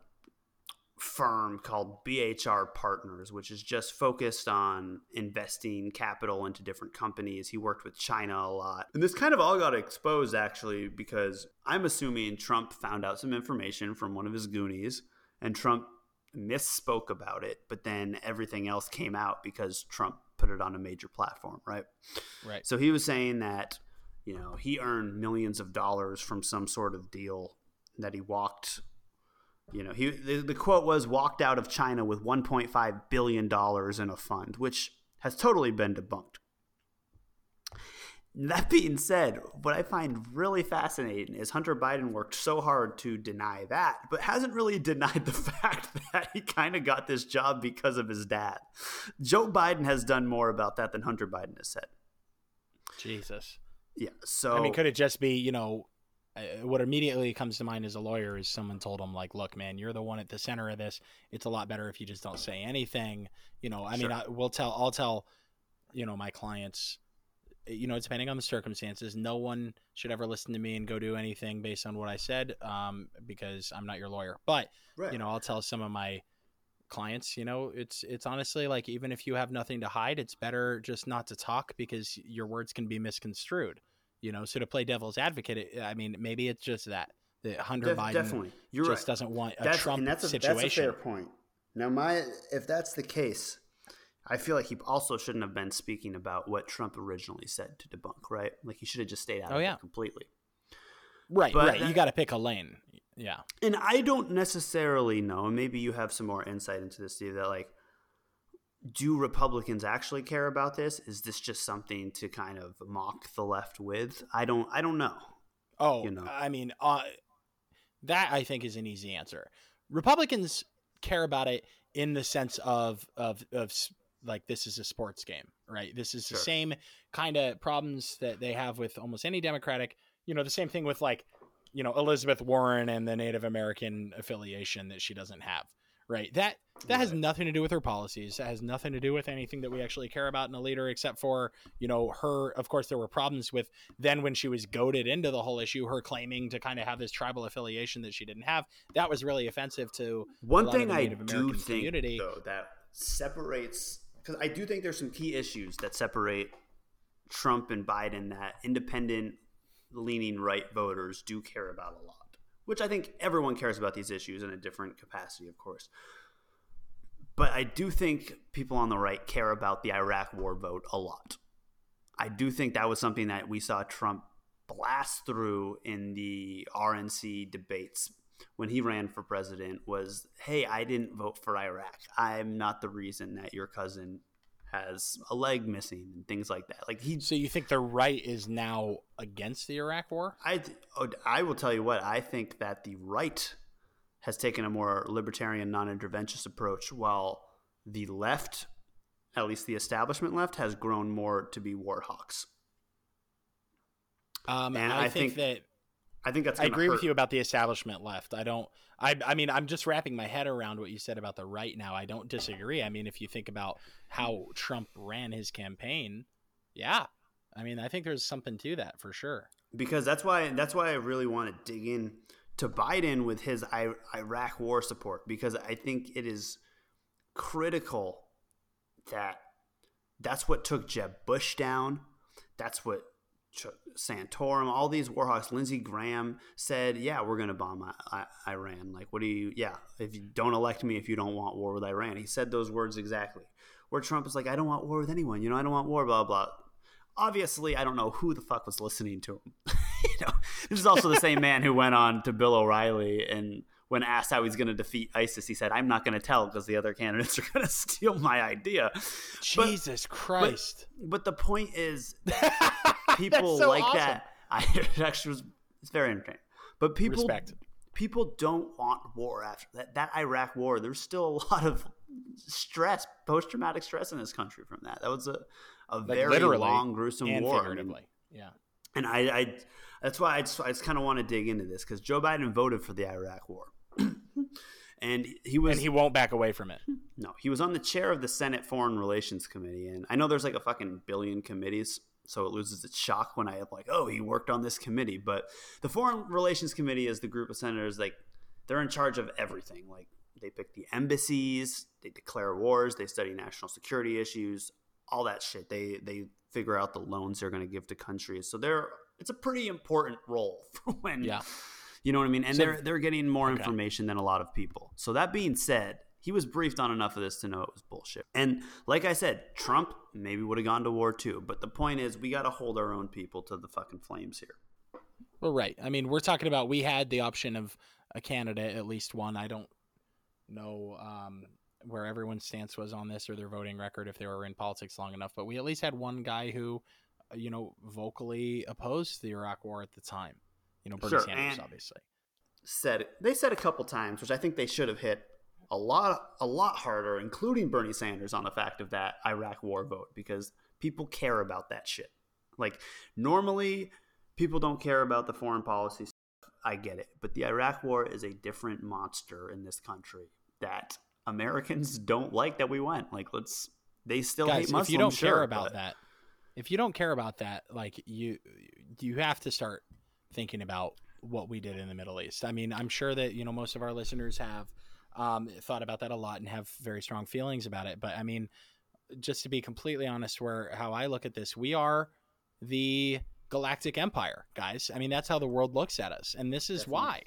firm called BHR Partners, which is just focused on investing capital into different companies. He worked with China a lot. And this kind of all got exposed actually because I'm assuming Trump found out some information from one of his goonies and Trump misspoke about it, but then everything else came out because Trump put it on a major platform, right? Right. So he was saying that, you know, he earned millions of dollars from some sort of deal that he walked, you know, the quote was walked out of China with $1.5 billion in a fund, which has totally been debunked. That being said, what I find really fascinating is Hunter Biden worked so hard to deny that, but hasn't really denied the fact that he kind of got this job because of his dad. Joe Biden has done more about that than Hunter Biden has said. Jesus. Yeah. So, I mean, could it just be, you know, what immediately comes to mind as a lawyer is someone told him, like, look, man, you're the one at the center of this. It's a lot better if you just don't say anything. You know, I mean, sure. I'll tell, you know, my clients, you know, depending on the circumstances, no one should ever listen to me and go do anything based on what I said, because I'm not your lawyer. But, right. You know, I'll tell some of my clients, you know, it's honestly like, even if you have nothing to hide, it's better just not to talk because your words can be misconstrued, you know? So to play devil's advocate, I mean, maybe it's just that Hunter Biden definitely. You're just right. Doesn't want a Trump situation. That's a fair point. Now, if that's the case, I feel like he also shouldn't have been speaking about what Trump originally said to debunk, right? Like he should have just stayed out of it completely. Right, but right. You got to pick a lane. Yeah. And I don't necessarily know, maybe you have some more insight into this, Steve, that like, do Republicans actually care about this? Is this just something to kind of mock the left with? I don't know. Oh, you know? I mean, that I think is an easy answer. Republicans care about it in the sense of like this is a sports game, right? This is the same kind of problems that they have with almost any Democratic, you know, the same thing with like, you know, Elizabeth Warren and the Native American affiliation that she doesn't have, right? That has nothing to do with her policies. That has nothing to do with anything that we actually care about in a leader, except for, you know, her, of course, there were problems with then when she was goaded into the whole issue, her claiming to kind of have this tribal affiliation that she didn't have. That was really offensive to one thing I do think though, that separates, because I do think there's some key issues that separate Trump and Biden that independent leaning right voters do care about a lot, which I think everyone cares about these issues in a different capacity, of course. But I do think people on the right care about the Iraq war vote a lot. I do think that was something that we saw Trump blast through in the RNC debates when he ran for president was, hey, I didn't vote for Iraq. I'm not the reason that your cousin has a leg missing and things like that. Like So you think the right is now against the Iraq war? I will tell you what, I think that the right has taken a more libertarian, non-interventionist approach while the left, at least the establishment left, has grown more to be war hawks. And I think that's. I agree with you about the establishment left. I mean, I'm just wrapping my head around what you said about the right now. I don't disagree. I mean, if you think about how Trump ran his campaign, yeah. I mean, I think there's something to that for sure. Because that's why I really want to dig in to Biden with his Iraq war support, because I think it is critical that that's what took Jeb Bush down. That's what Santorum, all these warhawks, Lindsey Graham said, yeah, we're going to bomb Iran. Like, if you don't elect me, if you don't want war with Iran. He said those words exactly. Where Trump is like, I don't want war with anyone. You know, I don't want war, blah, blah. Obviously, I don't know who the fuck was listening to him. You know, this is also the same man who went on to Bill O'Reilly and when asked how he's going to defeat ISIS, he said, "I'm not going to tell because the other candidates are going to steal my idea." Jesus Christ. But the point is people so like awesome. That. It actually was it's very entertaining. But people Respect. People don't want war after that. That Iraq war, there's still a lot of stress, post-traumatic stress in this country from that. That was a like very long, gruesome and war. Figuratively. Yeah. And I that's why I just kind of want to dig into this because Joe Biden voted for the Iraq war. And he won't back away from it. No, he was on the chair of the Senate Foreign Relations Committee. And I know there's like a fucking billion committees, so it loses its shock when I am like, oh, he worked on this committee. But the Foreign Relations Committee is the group of senators, like, they're in charge of everything. Like, they pick the embassies, they declare wars, they study national security issues, all that shit. They figure out the loans they're going to give to countries. So it's a pretty important role for when... Yeah. You know what I mean? And so, they're getting more information than a lot of people. So that being said, he was briefed on enough of this to know it was bullshit. And like I said, Trump maybe would have gone to war too. But the point is we got to hold our own people to the fucking flames here. Well, right. I mean, we're talking about we had the option of a candidate, at least one. I don't know where everyone's stance was on this or their voting record if they were in politics long enough. But we at least had one guy who, you know, vocally opposed the Iraq war at the time. You know, Bernie Sanders, obviously. They said a couple times, which I think they should have hit a lot harder, including Bernie Sanders, on the fact of that Iraq war vote, because people care about that shit. Like, normally, people don't care about the foreign policy stuff. I get it. But the Iraq war is a different monster in this country that Americans don't like that we went. Like, they still hate Muslims. If you don't care about that, like, you have to start thinking about what we did in the Middle East. I mean, I'm sure that, you know, most of our listeners have thought about that a lot and have very strong feelings about it. But I mean, just to be completely honest, how I look at this, we are the galactic empire, guys. I mean, that's how the world looks at us. And this is Definitely. Why.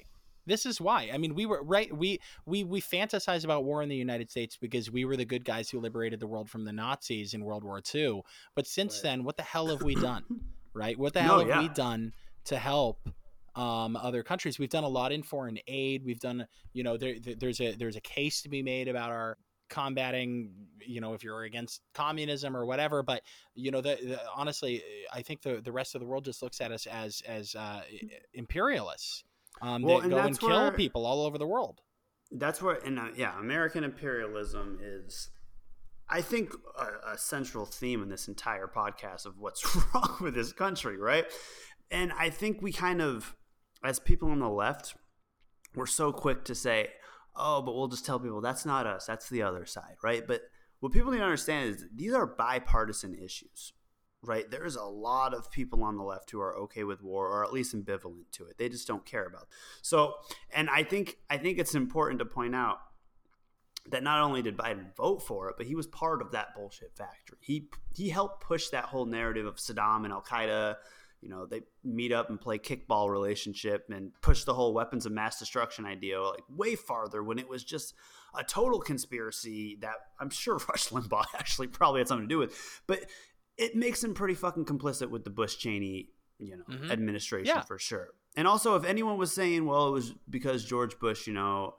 This is why. I mean, we were right. We fantasize about war in the United States because we were the good guys who liberated the world from the Nazis in World War II. But since then, what the hell have we done? Right? What the hell have we done to help other countries? We've done a lot in foreign aid. We've done, you know, there's a case to be made about our combating, you know, if you're against communism or whatever. But, you know, honestly, I think the rest of the world just looks at us as imperialists that go and kill people all over the world. That's where, American imperialism is, I think, a central theme in this entire podcast of what's wrong with this country, right? And I think we kind of, as people on the left, we're so quick to say, oh, but we'll just tell people that's not us. That's the other side, right? But what people need to understand is these are bipartisan issues, right? There is a lot of people on the left who are okay with war or at least ambivalent to it. They just don't care about it. So, and I think it's important to point out that not only did Biden vote for it, but he was part of that bullshit factory. He helped push that whole narrative of Saddam and Al-Qaeda. You know, they meet up and play kickball relationship and push the whole weapons of mass destruction idea like way farther when it was just a total conspiracy that I'm sure Rush Limbaugh actually probably had something to do with. But it makes him pretty fucking complicit with the Bush-Cheney, you know, administration for sure. And also if anyone was saying, well, it was because George Bush, you know,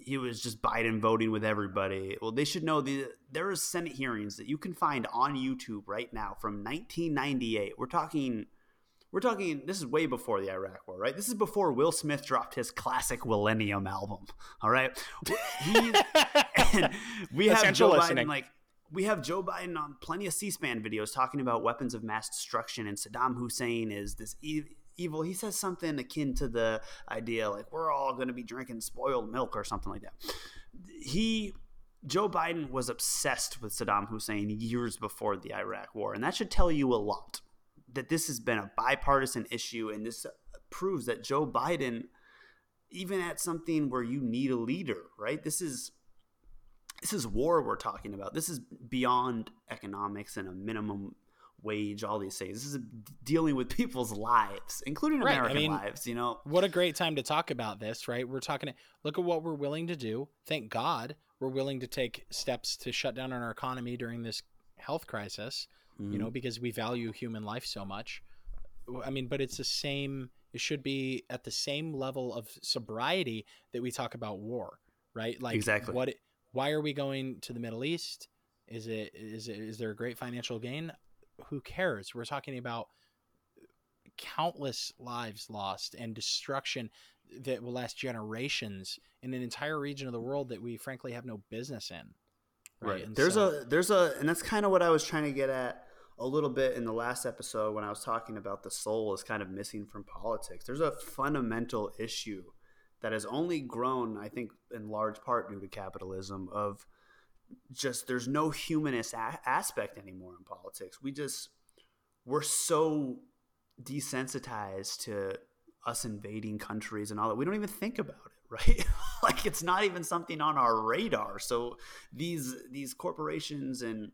he was just Biden voting with everybody. Well, they should know there are Senate hearings that you can find on YouTube right now from 1998. We're talking. This is way before the Iraq War, right? This is before Will Smith dropped his classic Millennium album. All right, we have Joe Biden on plenty of C-SPAN videos talking about weapons of mass destruction, and Saddam Hussein is this evil. He says something akin to the idea like we're all going to be drinking spoiled milk or something like that. Joe Biden was obsessed with Saddam Hussein years before the Iraq War, and that should tell you a lot that this has been a bipartisan issue, and this proves that Joe Biden, even at something where you need a leader, right? This is war we're talking about. This is beyond economics and a minimum wage, all these things. This is dealing with people's lives, including American lives, you know. What a great time to talk about this, right? We're talking, look at what we're willing to do. Thank God we're willing to take steps to shut down on our economy during this health crisis, you know, because we value human life so much. I mean, but it's the same. It should be at the same level of sobriety that we talk about war, right? Like, exactly. Why are we going to the Middle East? Is there a great financial gain? Who cares? We're talking about countless lives lost and destruction that will last generations in an entire region of the world that we frankly have no business in. Right. And and that's kind of what I was trying to get at a little bit in the last episode when I was talking about the soul is kind of missing from politics. There's a fundamental issue that has only grown, I think, in large part due to capitalism, of just there's no humanist aspect anymore in politics. We're so desensitized to us invading countries and all that. We don't even think about it, right? Like, it's not even something on our radar. So these corporations and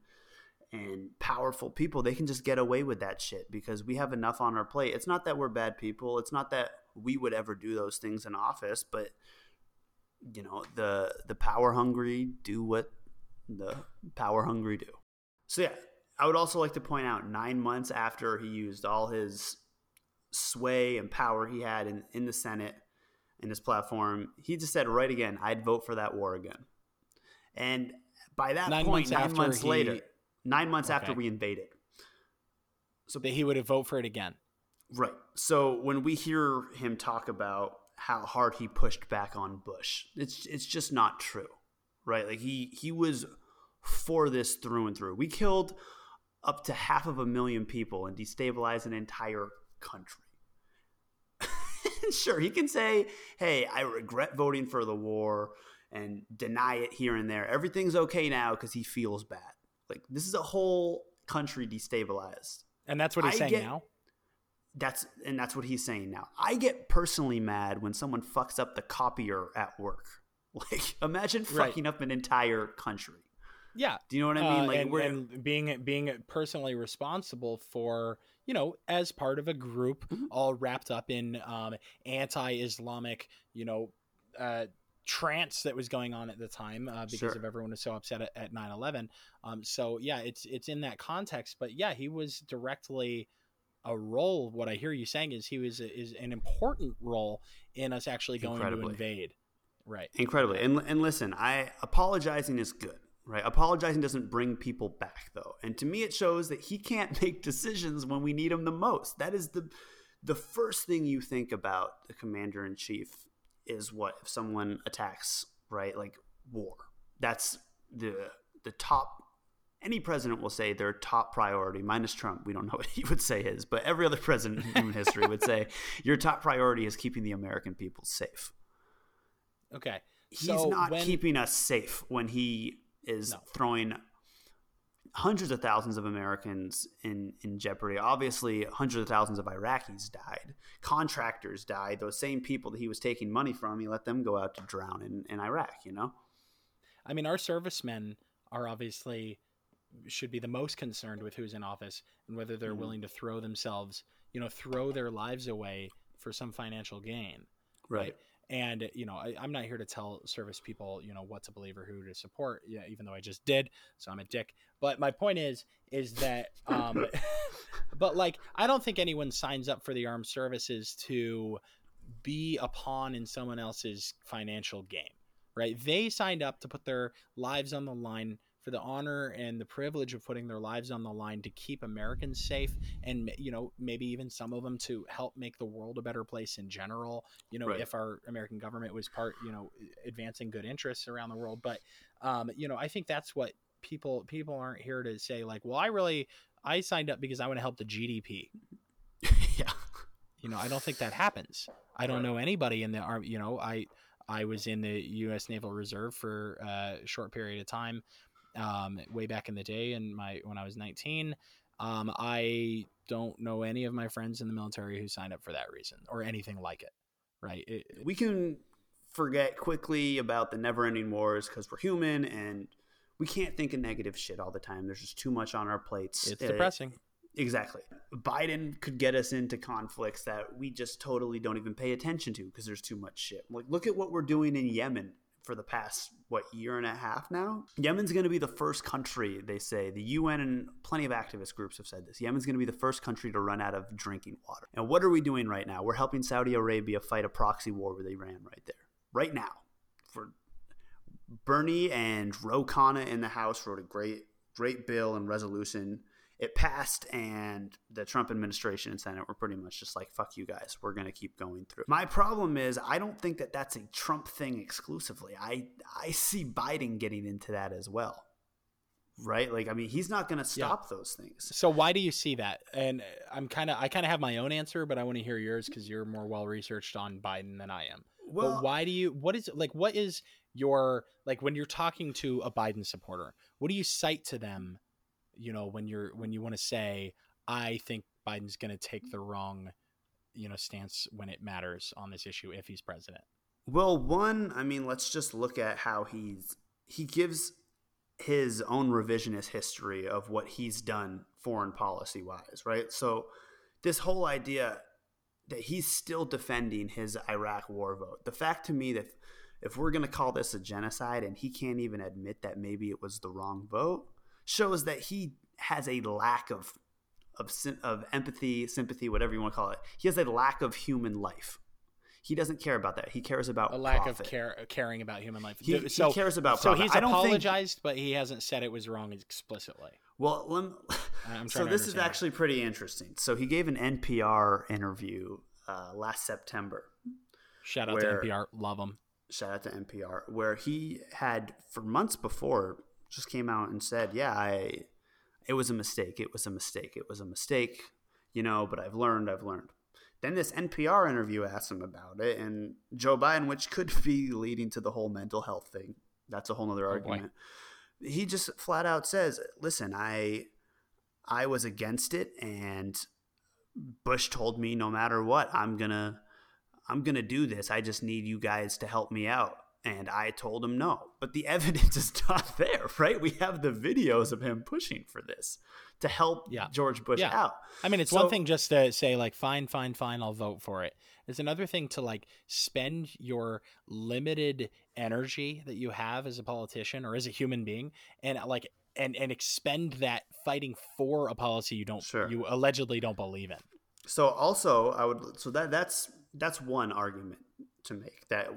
powerful people, they can just get away with that shit because we have enough on our plate. It's not that we're bad people. It's not that we would ever do those things in office, but you know, the power hungry do what the power hungry do. So yeah, I would also like to point out 9 months after he used all his sway and power he had in the Senate and his platform, he just said right again, I'd vote for that war again. And by that point, 9 months later... 9 months after we invaded. So that he would have voted for it again. Right. So when we hear him talk about how hard he pushed back on Bush, it's just not true, right? Like he was for this through and through. We killed up to 500,000 people and destabilized an entire country. Sure, he can say, hey, I regret voting for the war and deny it here and there. Everything's okay now because he feels bad. Like, this is a whole country destabilized. And that's what he's saying now? That's what he's saying now. I get personally mad when someone fucks up the copier at work. Like, imagine fucking up an entire country. Yeah. Do you know what I mean? Like, being personally responsible for, you know, as part of a group all wrapped up in anti-Islamic, you know, trance that was going on at the time because of everyone was so upset at 9/11. So yeah, it's in that context, but yeah, he was directly a role. What I hear you saying is he was is an important role in us actually going to invade. Right. Incredibly. And listen, apologizing is good, right? Apologizing doesn't bring people back though. And to me, it shows that he can't make decisions when we need him the most. That is the first thing you think about the commander in chief. Is what if someone attacks, right? Like war. That's the top. Any president will say their top priority, minus Trump. We don't know what he would say his, but every other president in human history would say your top priority is keeping the American people safe. Okay, he's keeping us safe when he is throwing hundreds of thousands of Americans in jeopardy. Obviously, hundreds of thousands of Iraqis died. Contractors died. Those same people that he was taking money from, he let them go out to drown in Iraq, you know? I mean, our servicemen are obviously should be the most concerned with who's in office and whether they're willing to throw themselves, you know, throw their lives away for some financial gain. Right. And, you know, I'm not here to tell service people, you know, what to believe or who to support, even though I just did. So I'm a dick. But my point is that but like, I don't think anyone signs up for the armed services to be a pawn in someone else's financial game. Right. They signed up to put their lives on the line for the honor and the privilege of putting their lives on the line to keep Americans safe and, you know, maybe even some of them to help make the world a better place in general, you know, if our American government was part, you know, advancing good interests around the world. But, you know, I think that's what people aren't here to say like, well, I signed up because I want to help the GDP. Yeah. You know, I don't think that happens. I don't know anybody in the army. You know, I was in the U.S. Naval Reserve for a short period of time. Way back in the day, when I was 19, I don't know any of my friends in the military who signed up for that reason or anything like it. Right? We can forget quickly about the never-ending wars because we're human and we can't think of negative shit all the time. There's just too much on our plates. It's depressing. Exactly. Biden could get us into conflicts that we just totally don't even pay attention to because there's too much shit. Like, look at what we're doing in Yemen. for the past, year and a half now. Yemen's going to be the first country, they say, the UN and plenty of activist groups have said this. Yemen's going to be the first country to run out of drinking water. And what are we doing right now? We're helping Saudi Arabia fight a proxy war with Iran right there. Right now. For Bernie and Ro Khanna in the House wrote a great bill and resolution. It passed, and the Trump administration and Senate were pretty much just like, fuck you guys, we're going to keep going through. My problem is I don't think that that's a Trump thing exclusively. I see Biden getting into that as well, right? Like, I mean, he's not going to stop those things. So why do you see that? And I kind of have my own answer, but I want to hear yours because you're more well-researched on Biden than I am. Well, but why do you – what is your – like when you're talking to a Biden supporter, what do you cite to them? You know, when you want to say, I think Biden's going to take the wrong, stance when it matters on this issue if he's president. Well, one, I mean, let's just look at how he gives his own revisionist history of what he's done foreign policy wise, right? So this whole idea that he's still defending his Iraq war vote, the fact to me that if we're going to call this a genocide and he can't even admit that maybe it was the wrong vote, shows that he has a lack of empathy, sympathy, whatever you want to call it. He has a lack of human life. He doesn't care about that. He cares about a lack profit. Of caring about human life. He cares about profit. So he's apologized, but he hasn't said it was wrong explicitly. Well, so this is actually pretty interesting. So he gave an NPR interview last September. Shout out to NPR. Love him. Shout out to NPR, where he had for months before – just came out and said, it was a mistake. It was a mistake. It was a mistake, but I've learned. Then this NPR interview asked him about it and Joe Biden, which could be leading to the whole mental health thing. That's a whole nother argument. Boy. He just flat out says, listen, I was against it. And Bush told me no matter what, I'm going to do this. I just need you guys to help me out. And I told him no, but the evidence is not there, right? We have the videos of him pushing for this to help George Bush out. I mean, it's one thing just to say like, fine, I'll vote for it. It's another thing to like spend your limited energy that you have as a politician or as a human being and like and expend that fighting for a policy you allegedly don't believe in. So also that's one argument to make that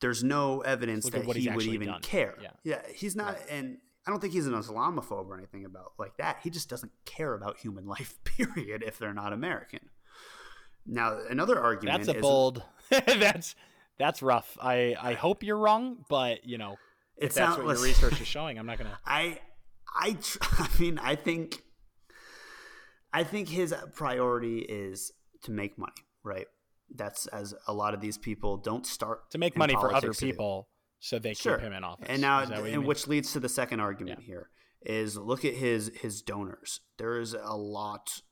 there's no evidence that he would even care. Yeah, he's not, and I don't think he's an Islamophobe or anything about like that. He just doesn't care about human life, period, if they're not American. Now, another argument is... That's rough. I hope you're wrong, but, if that's what your research is showing, I'm not going to... I think his priority is to make money, right? That's as a lot of these people don't start to make money for other people so they keep him in office. And now, which leads to the second argument here is look at his donors. There is a lot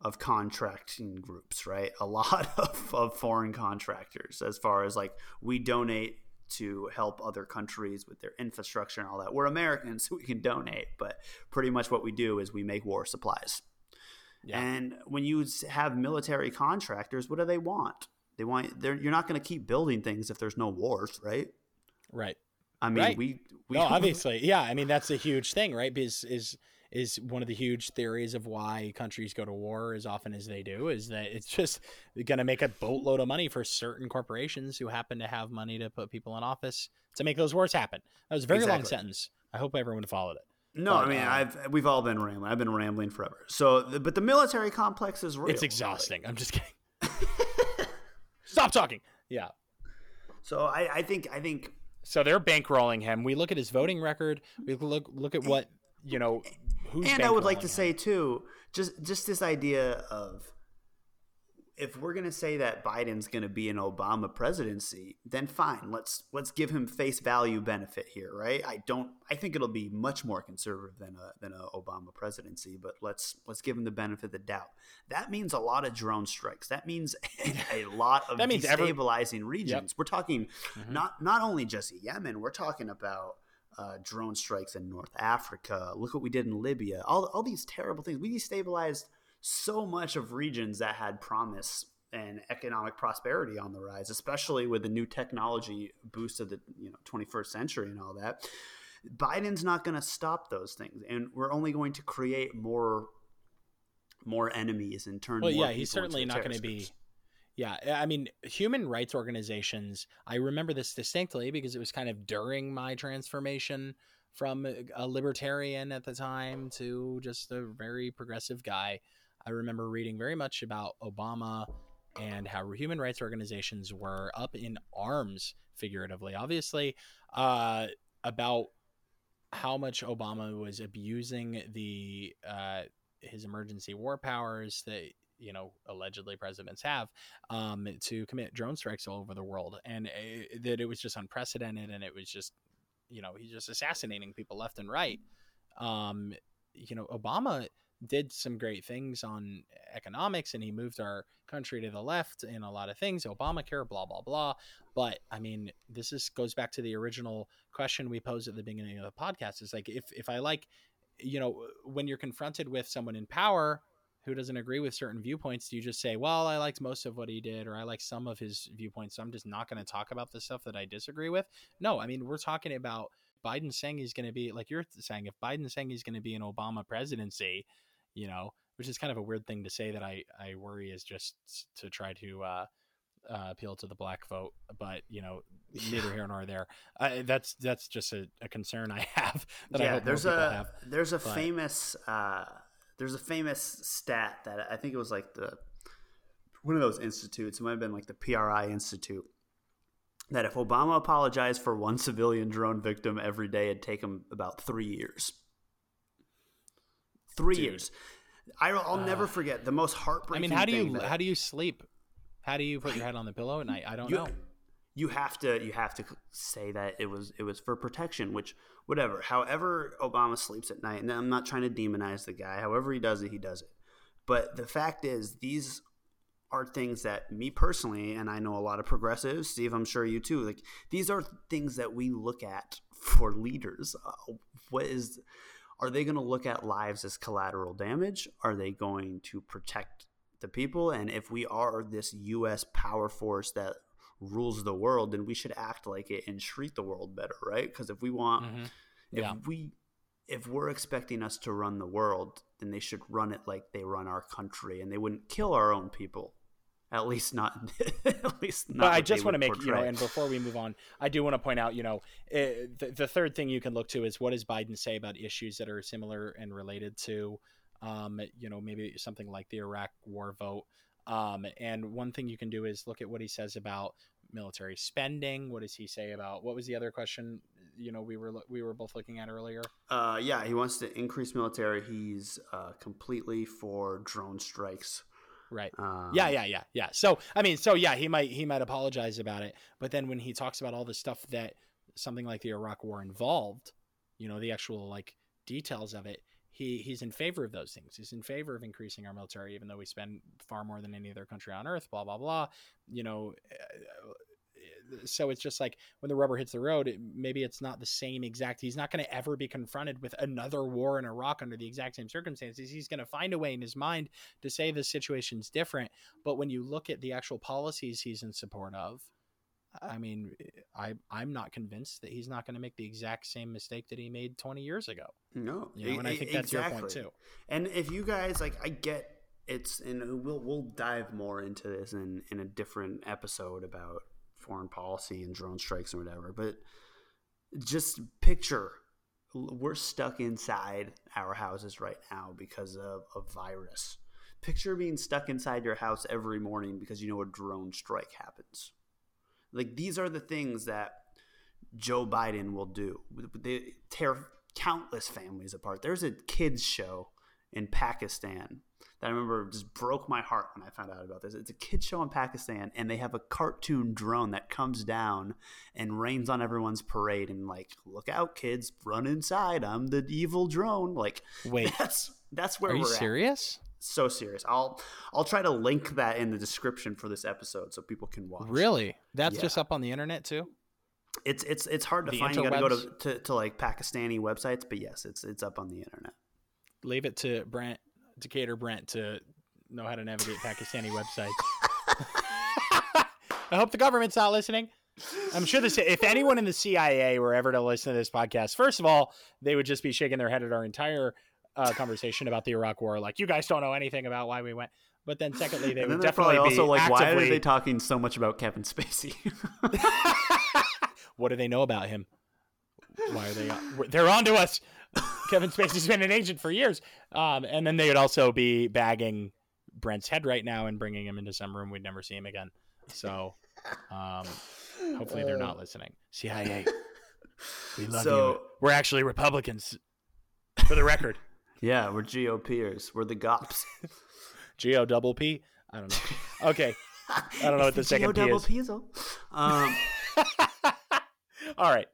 of contracting groups, right? A lot of foreign contractors as far as like we donate to help other countries with their infrastructure and all that. We're Americans, so we can donate, but pretty much what we do is we make war supplies. Yeah. And when you have military contractors, what do they want? You're not going to keep building things if there's no wars, right? Right. I mean, we obviously, yeah. I mean, that's a huge thing, right? Because is one of the huge theories of why countries go to war as often as they do is that it's just going to make a boatload of money for certain corporations who happen to have money to put people in office to make those wars happen. That was a very long sentence. I hope everyone followed it. No, I mean, we've all been rambling. I've been rambling forever. But the military complex is real. It's exhausting. Really. I'm just kidding. Stop talking. Yeah. So I think. So they're bankrolling him. We look at his voting record. We look at what who's. And I would like to say too, just this idea of if we're gonna say that Biden's gonna be an Obama presidency, then fine. Let's give him face value benefit here, right? I think it'll be much more conservative than a Obama presidency, but let's give him the benefit of the doubt. That means a lot of drone strikes. That means a lot of destabilizing regions. Yep. We're talking not only just Yemen. We're talking about drone strikes in North Africa. Look what we did in Libya. All these terrible things. We destabilized so much of regions that had promise and economic prosperity on the rise, especially with the new technology boost of the 21st century and all that. Biden's not going to stop those things, and we're only going to create more enemies and turn. Well, more yeah, he's certainly not going to be. Yeah, I mean, human rights organizations. I remember this distinctly because it was kind of during my transformation from a libertarian at the time to just a very progressive guy. I remember reading very much about Obama and how human rights organizations were up in arms, figuratively, obviously, about how much Obama was abusing the his emergency war powers that, allegedly presidents have to commit drone strikes all over the world, and that it was just unprecedented, and it was just, he's just assassinating people left and right. Obama did some great things on economics, and he moved our country to the left in a lot of things, Obamacare, blah, blah, blah. But I mean, this goes back to the original question we posed at the beginning of the podcast. It's like, if when you're confronted with someone in power who doesn't agree with certain viewpoints, do you just say, well, I liked most of what he did, or I like some of his viewpoints, so I'm just not going to talk about the stuff that I disagree with? No, I mean, we're talking about Biden saying he's going to be, like you're saying, if Biden's saying he's going to be an Obama presidency, which is kind of a weird thing to say, that I worry is just to try to appeal to the black vote, but neither here nor there. That's just a concern I have. There's a famous stat that I think it was like one of those institutes, it might have been like the PRI Institute, that if Obama apologized for one civilian drone victim every day, it'd take him about 3 years. Three years. I'll never forget the most heartbreaking. I mean, how do you sleep? How do you put your head on the pillow at night? I don't know. You have to say that it was for protection, which whatever. However Obama sleeps at night, and I'm not trying to demonize the guy. However he does it. But the fact is, these are things that me personally, and I know a lot of progressives, Steve, I'm sure you too, like these are things that we look at for leaders. Are they going to look at lives as collateral damage? Are they going to protect the people? And if we are this U.S. power force that rules the world, then we should act like it and treat the world better, right? Because if we want, if we're expecting us to run the world, then they should run it like they run our country, and they wouldn't kill our own people. At least not. But I just want to make, and before we move on, I do want to point out, the third thing you can look to is, what does Biden say about issues that are similar and related to, maybe something like the Iraq war vote. And one thing you can do is look at what he says about military spending. What does he say about, what was the other question we were both looking at earlier? He wants to increase military. He's completely for drone strikes. Right. Yeah. So he might apologize about it, but then when he talks about all the stuff that something like the Iraq war involved, the actual like details of it, he's in favor of those things. He's in favor of increasing our military, even though we spend far more than any other country on earth, blah, blah, blah. So it's just like, when the rubber hits the road, maybe it's not the same exact. He's not going to ever be confronted with another war in Iraq under the exact same circumstances. He's going to find a way in his mind to say the situation's different. But when you look at the actual policies he's in support of, I mean, I'm not convinced that he's not going to make the exact same mistake that he made 20 years ago. No, and I think that's exactly. Your point too. And if you guys like, I get it's, and we'll dive more into this in a different episode about foreign policy and drone strikes and whatever, but just picture we're stuck inside our houses right now because of a virus. Picture being stuck inside your house every morning because a drone strike happens. Like, these are the things that Joe Biden will do. They tear countless families apart. There's a kids show in Pakistan that I remember just broke my heart when I found out about this. It's a kids show in Pakistan, and they have a cartoon drone that comes down and rains on everyone's parade and like, look out, kids, run inside. I'm the evil drone. Like, wait, that's where we're at. Are you serious? So serious. I'll try to link that in the description for this episode so people can watch. Really? That's just up on the internet too? It's hard to find. You got to go to like Pakistani websites, but yes, it's up on the internet. Leave it to Decatur Brent to know how to navigate Pakistani websites. I hope the government's not listening. I'm sure this, if anyone in the CIA were ever to listen to this podcast, first of all, they would just be shaking their head at our entire conversation about the Iraq war. Like, you guys don't know anything about why we went. But then secondly, they would definitely also be also like, actively... why are they talking so much about Kevin Spacey? What do they know about him? Why are they? They're onto us. Kevin Spacey's been an agent for years. And then they would also be bagging Brent's head right now and bringing him into some room. We'd never see him again. So hopefully they're not listening. CIA, we love you. We're actually Republicans, for the record. Yeah, we're GOPers. We're the GOPs. G-O double P? I don't know. Okay. I don't know what the second P is. G-O double P is all. All right.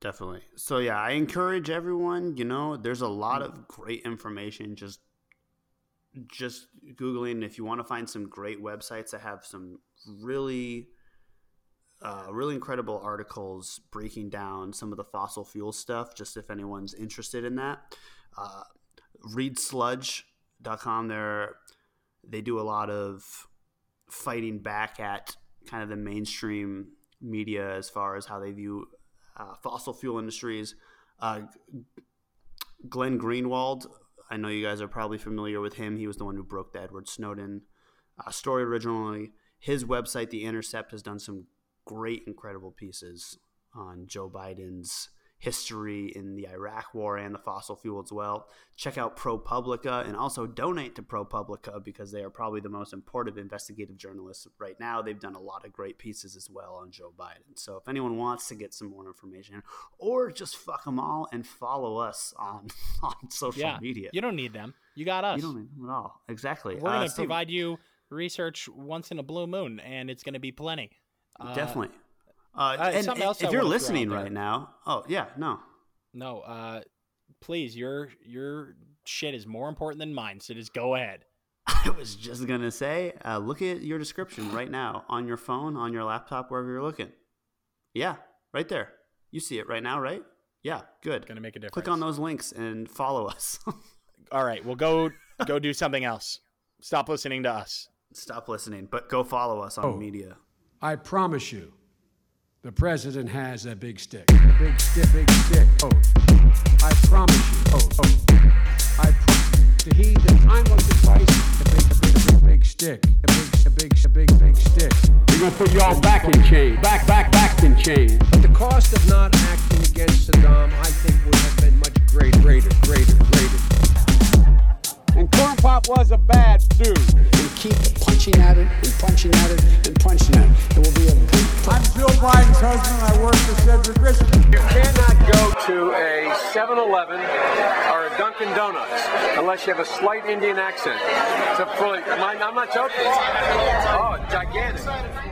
Definitely. So, yeah, I encourage everyone, you know, there's a lot of great information. Just Googling. If you want to find some great websites that have some really incredible articles breaking down some of the fossil fuel stuff, just if anyone's interested in that. Readsludge.com, they do a lot of fighting back at kind of the mainstream media as far as how they view fossil fuel industries. Glenn Greenwald, I know you guys are probably familiar with him. He was the one who broke the Edward Snowden story originally. His website, The Intercept, has done some great, incredible pieces on Joe Biden's history in the Iraq war and the fossil fuel as well. Check out ProPublica, and also donate to ProPublica, because they are probably the most important investigative journalists right now. They've done a lot of great pieces as well on Joe Biden. So if anyone wants to get some more information, or just fuck them all and follow us on social media. You don't need them. You got us. You don't need them at all. Exactly. We're going to provide you research once in a blue moon, and it's going to be plenty. Definitely. And if you're listening right now, please, your shit is more important than mine, so just go ahead. I was just gonna say, look at your description right now on your phone, on your laptop, wherever you're looking. Yeah, right there. You see it right now, right? Yeah, good. Gonna make a difference. Click on those links and follow us. All right, well, go do something else. Stop listening to us. Stop listening, but go follow us on media. I promise you. The president has a big stick. Big stick, big stick. Oh, I promise you. I promise you. He, the time was the price. A big stick. A big stick. We're going to put y'all back in chain. Back in chain. But the cost of not acting against Saddam, I think, would have been much greater. And Corn Pop was a bad dude. And keep punching at it. It will be a big I'm Bill Biden's husband. I work for Cedric Richmond. You cannot go to a 7-Eleven or a Dunkin' Donuts unless you have a slight Indian accent. It's a I'm not joking. Oh, gigantic.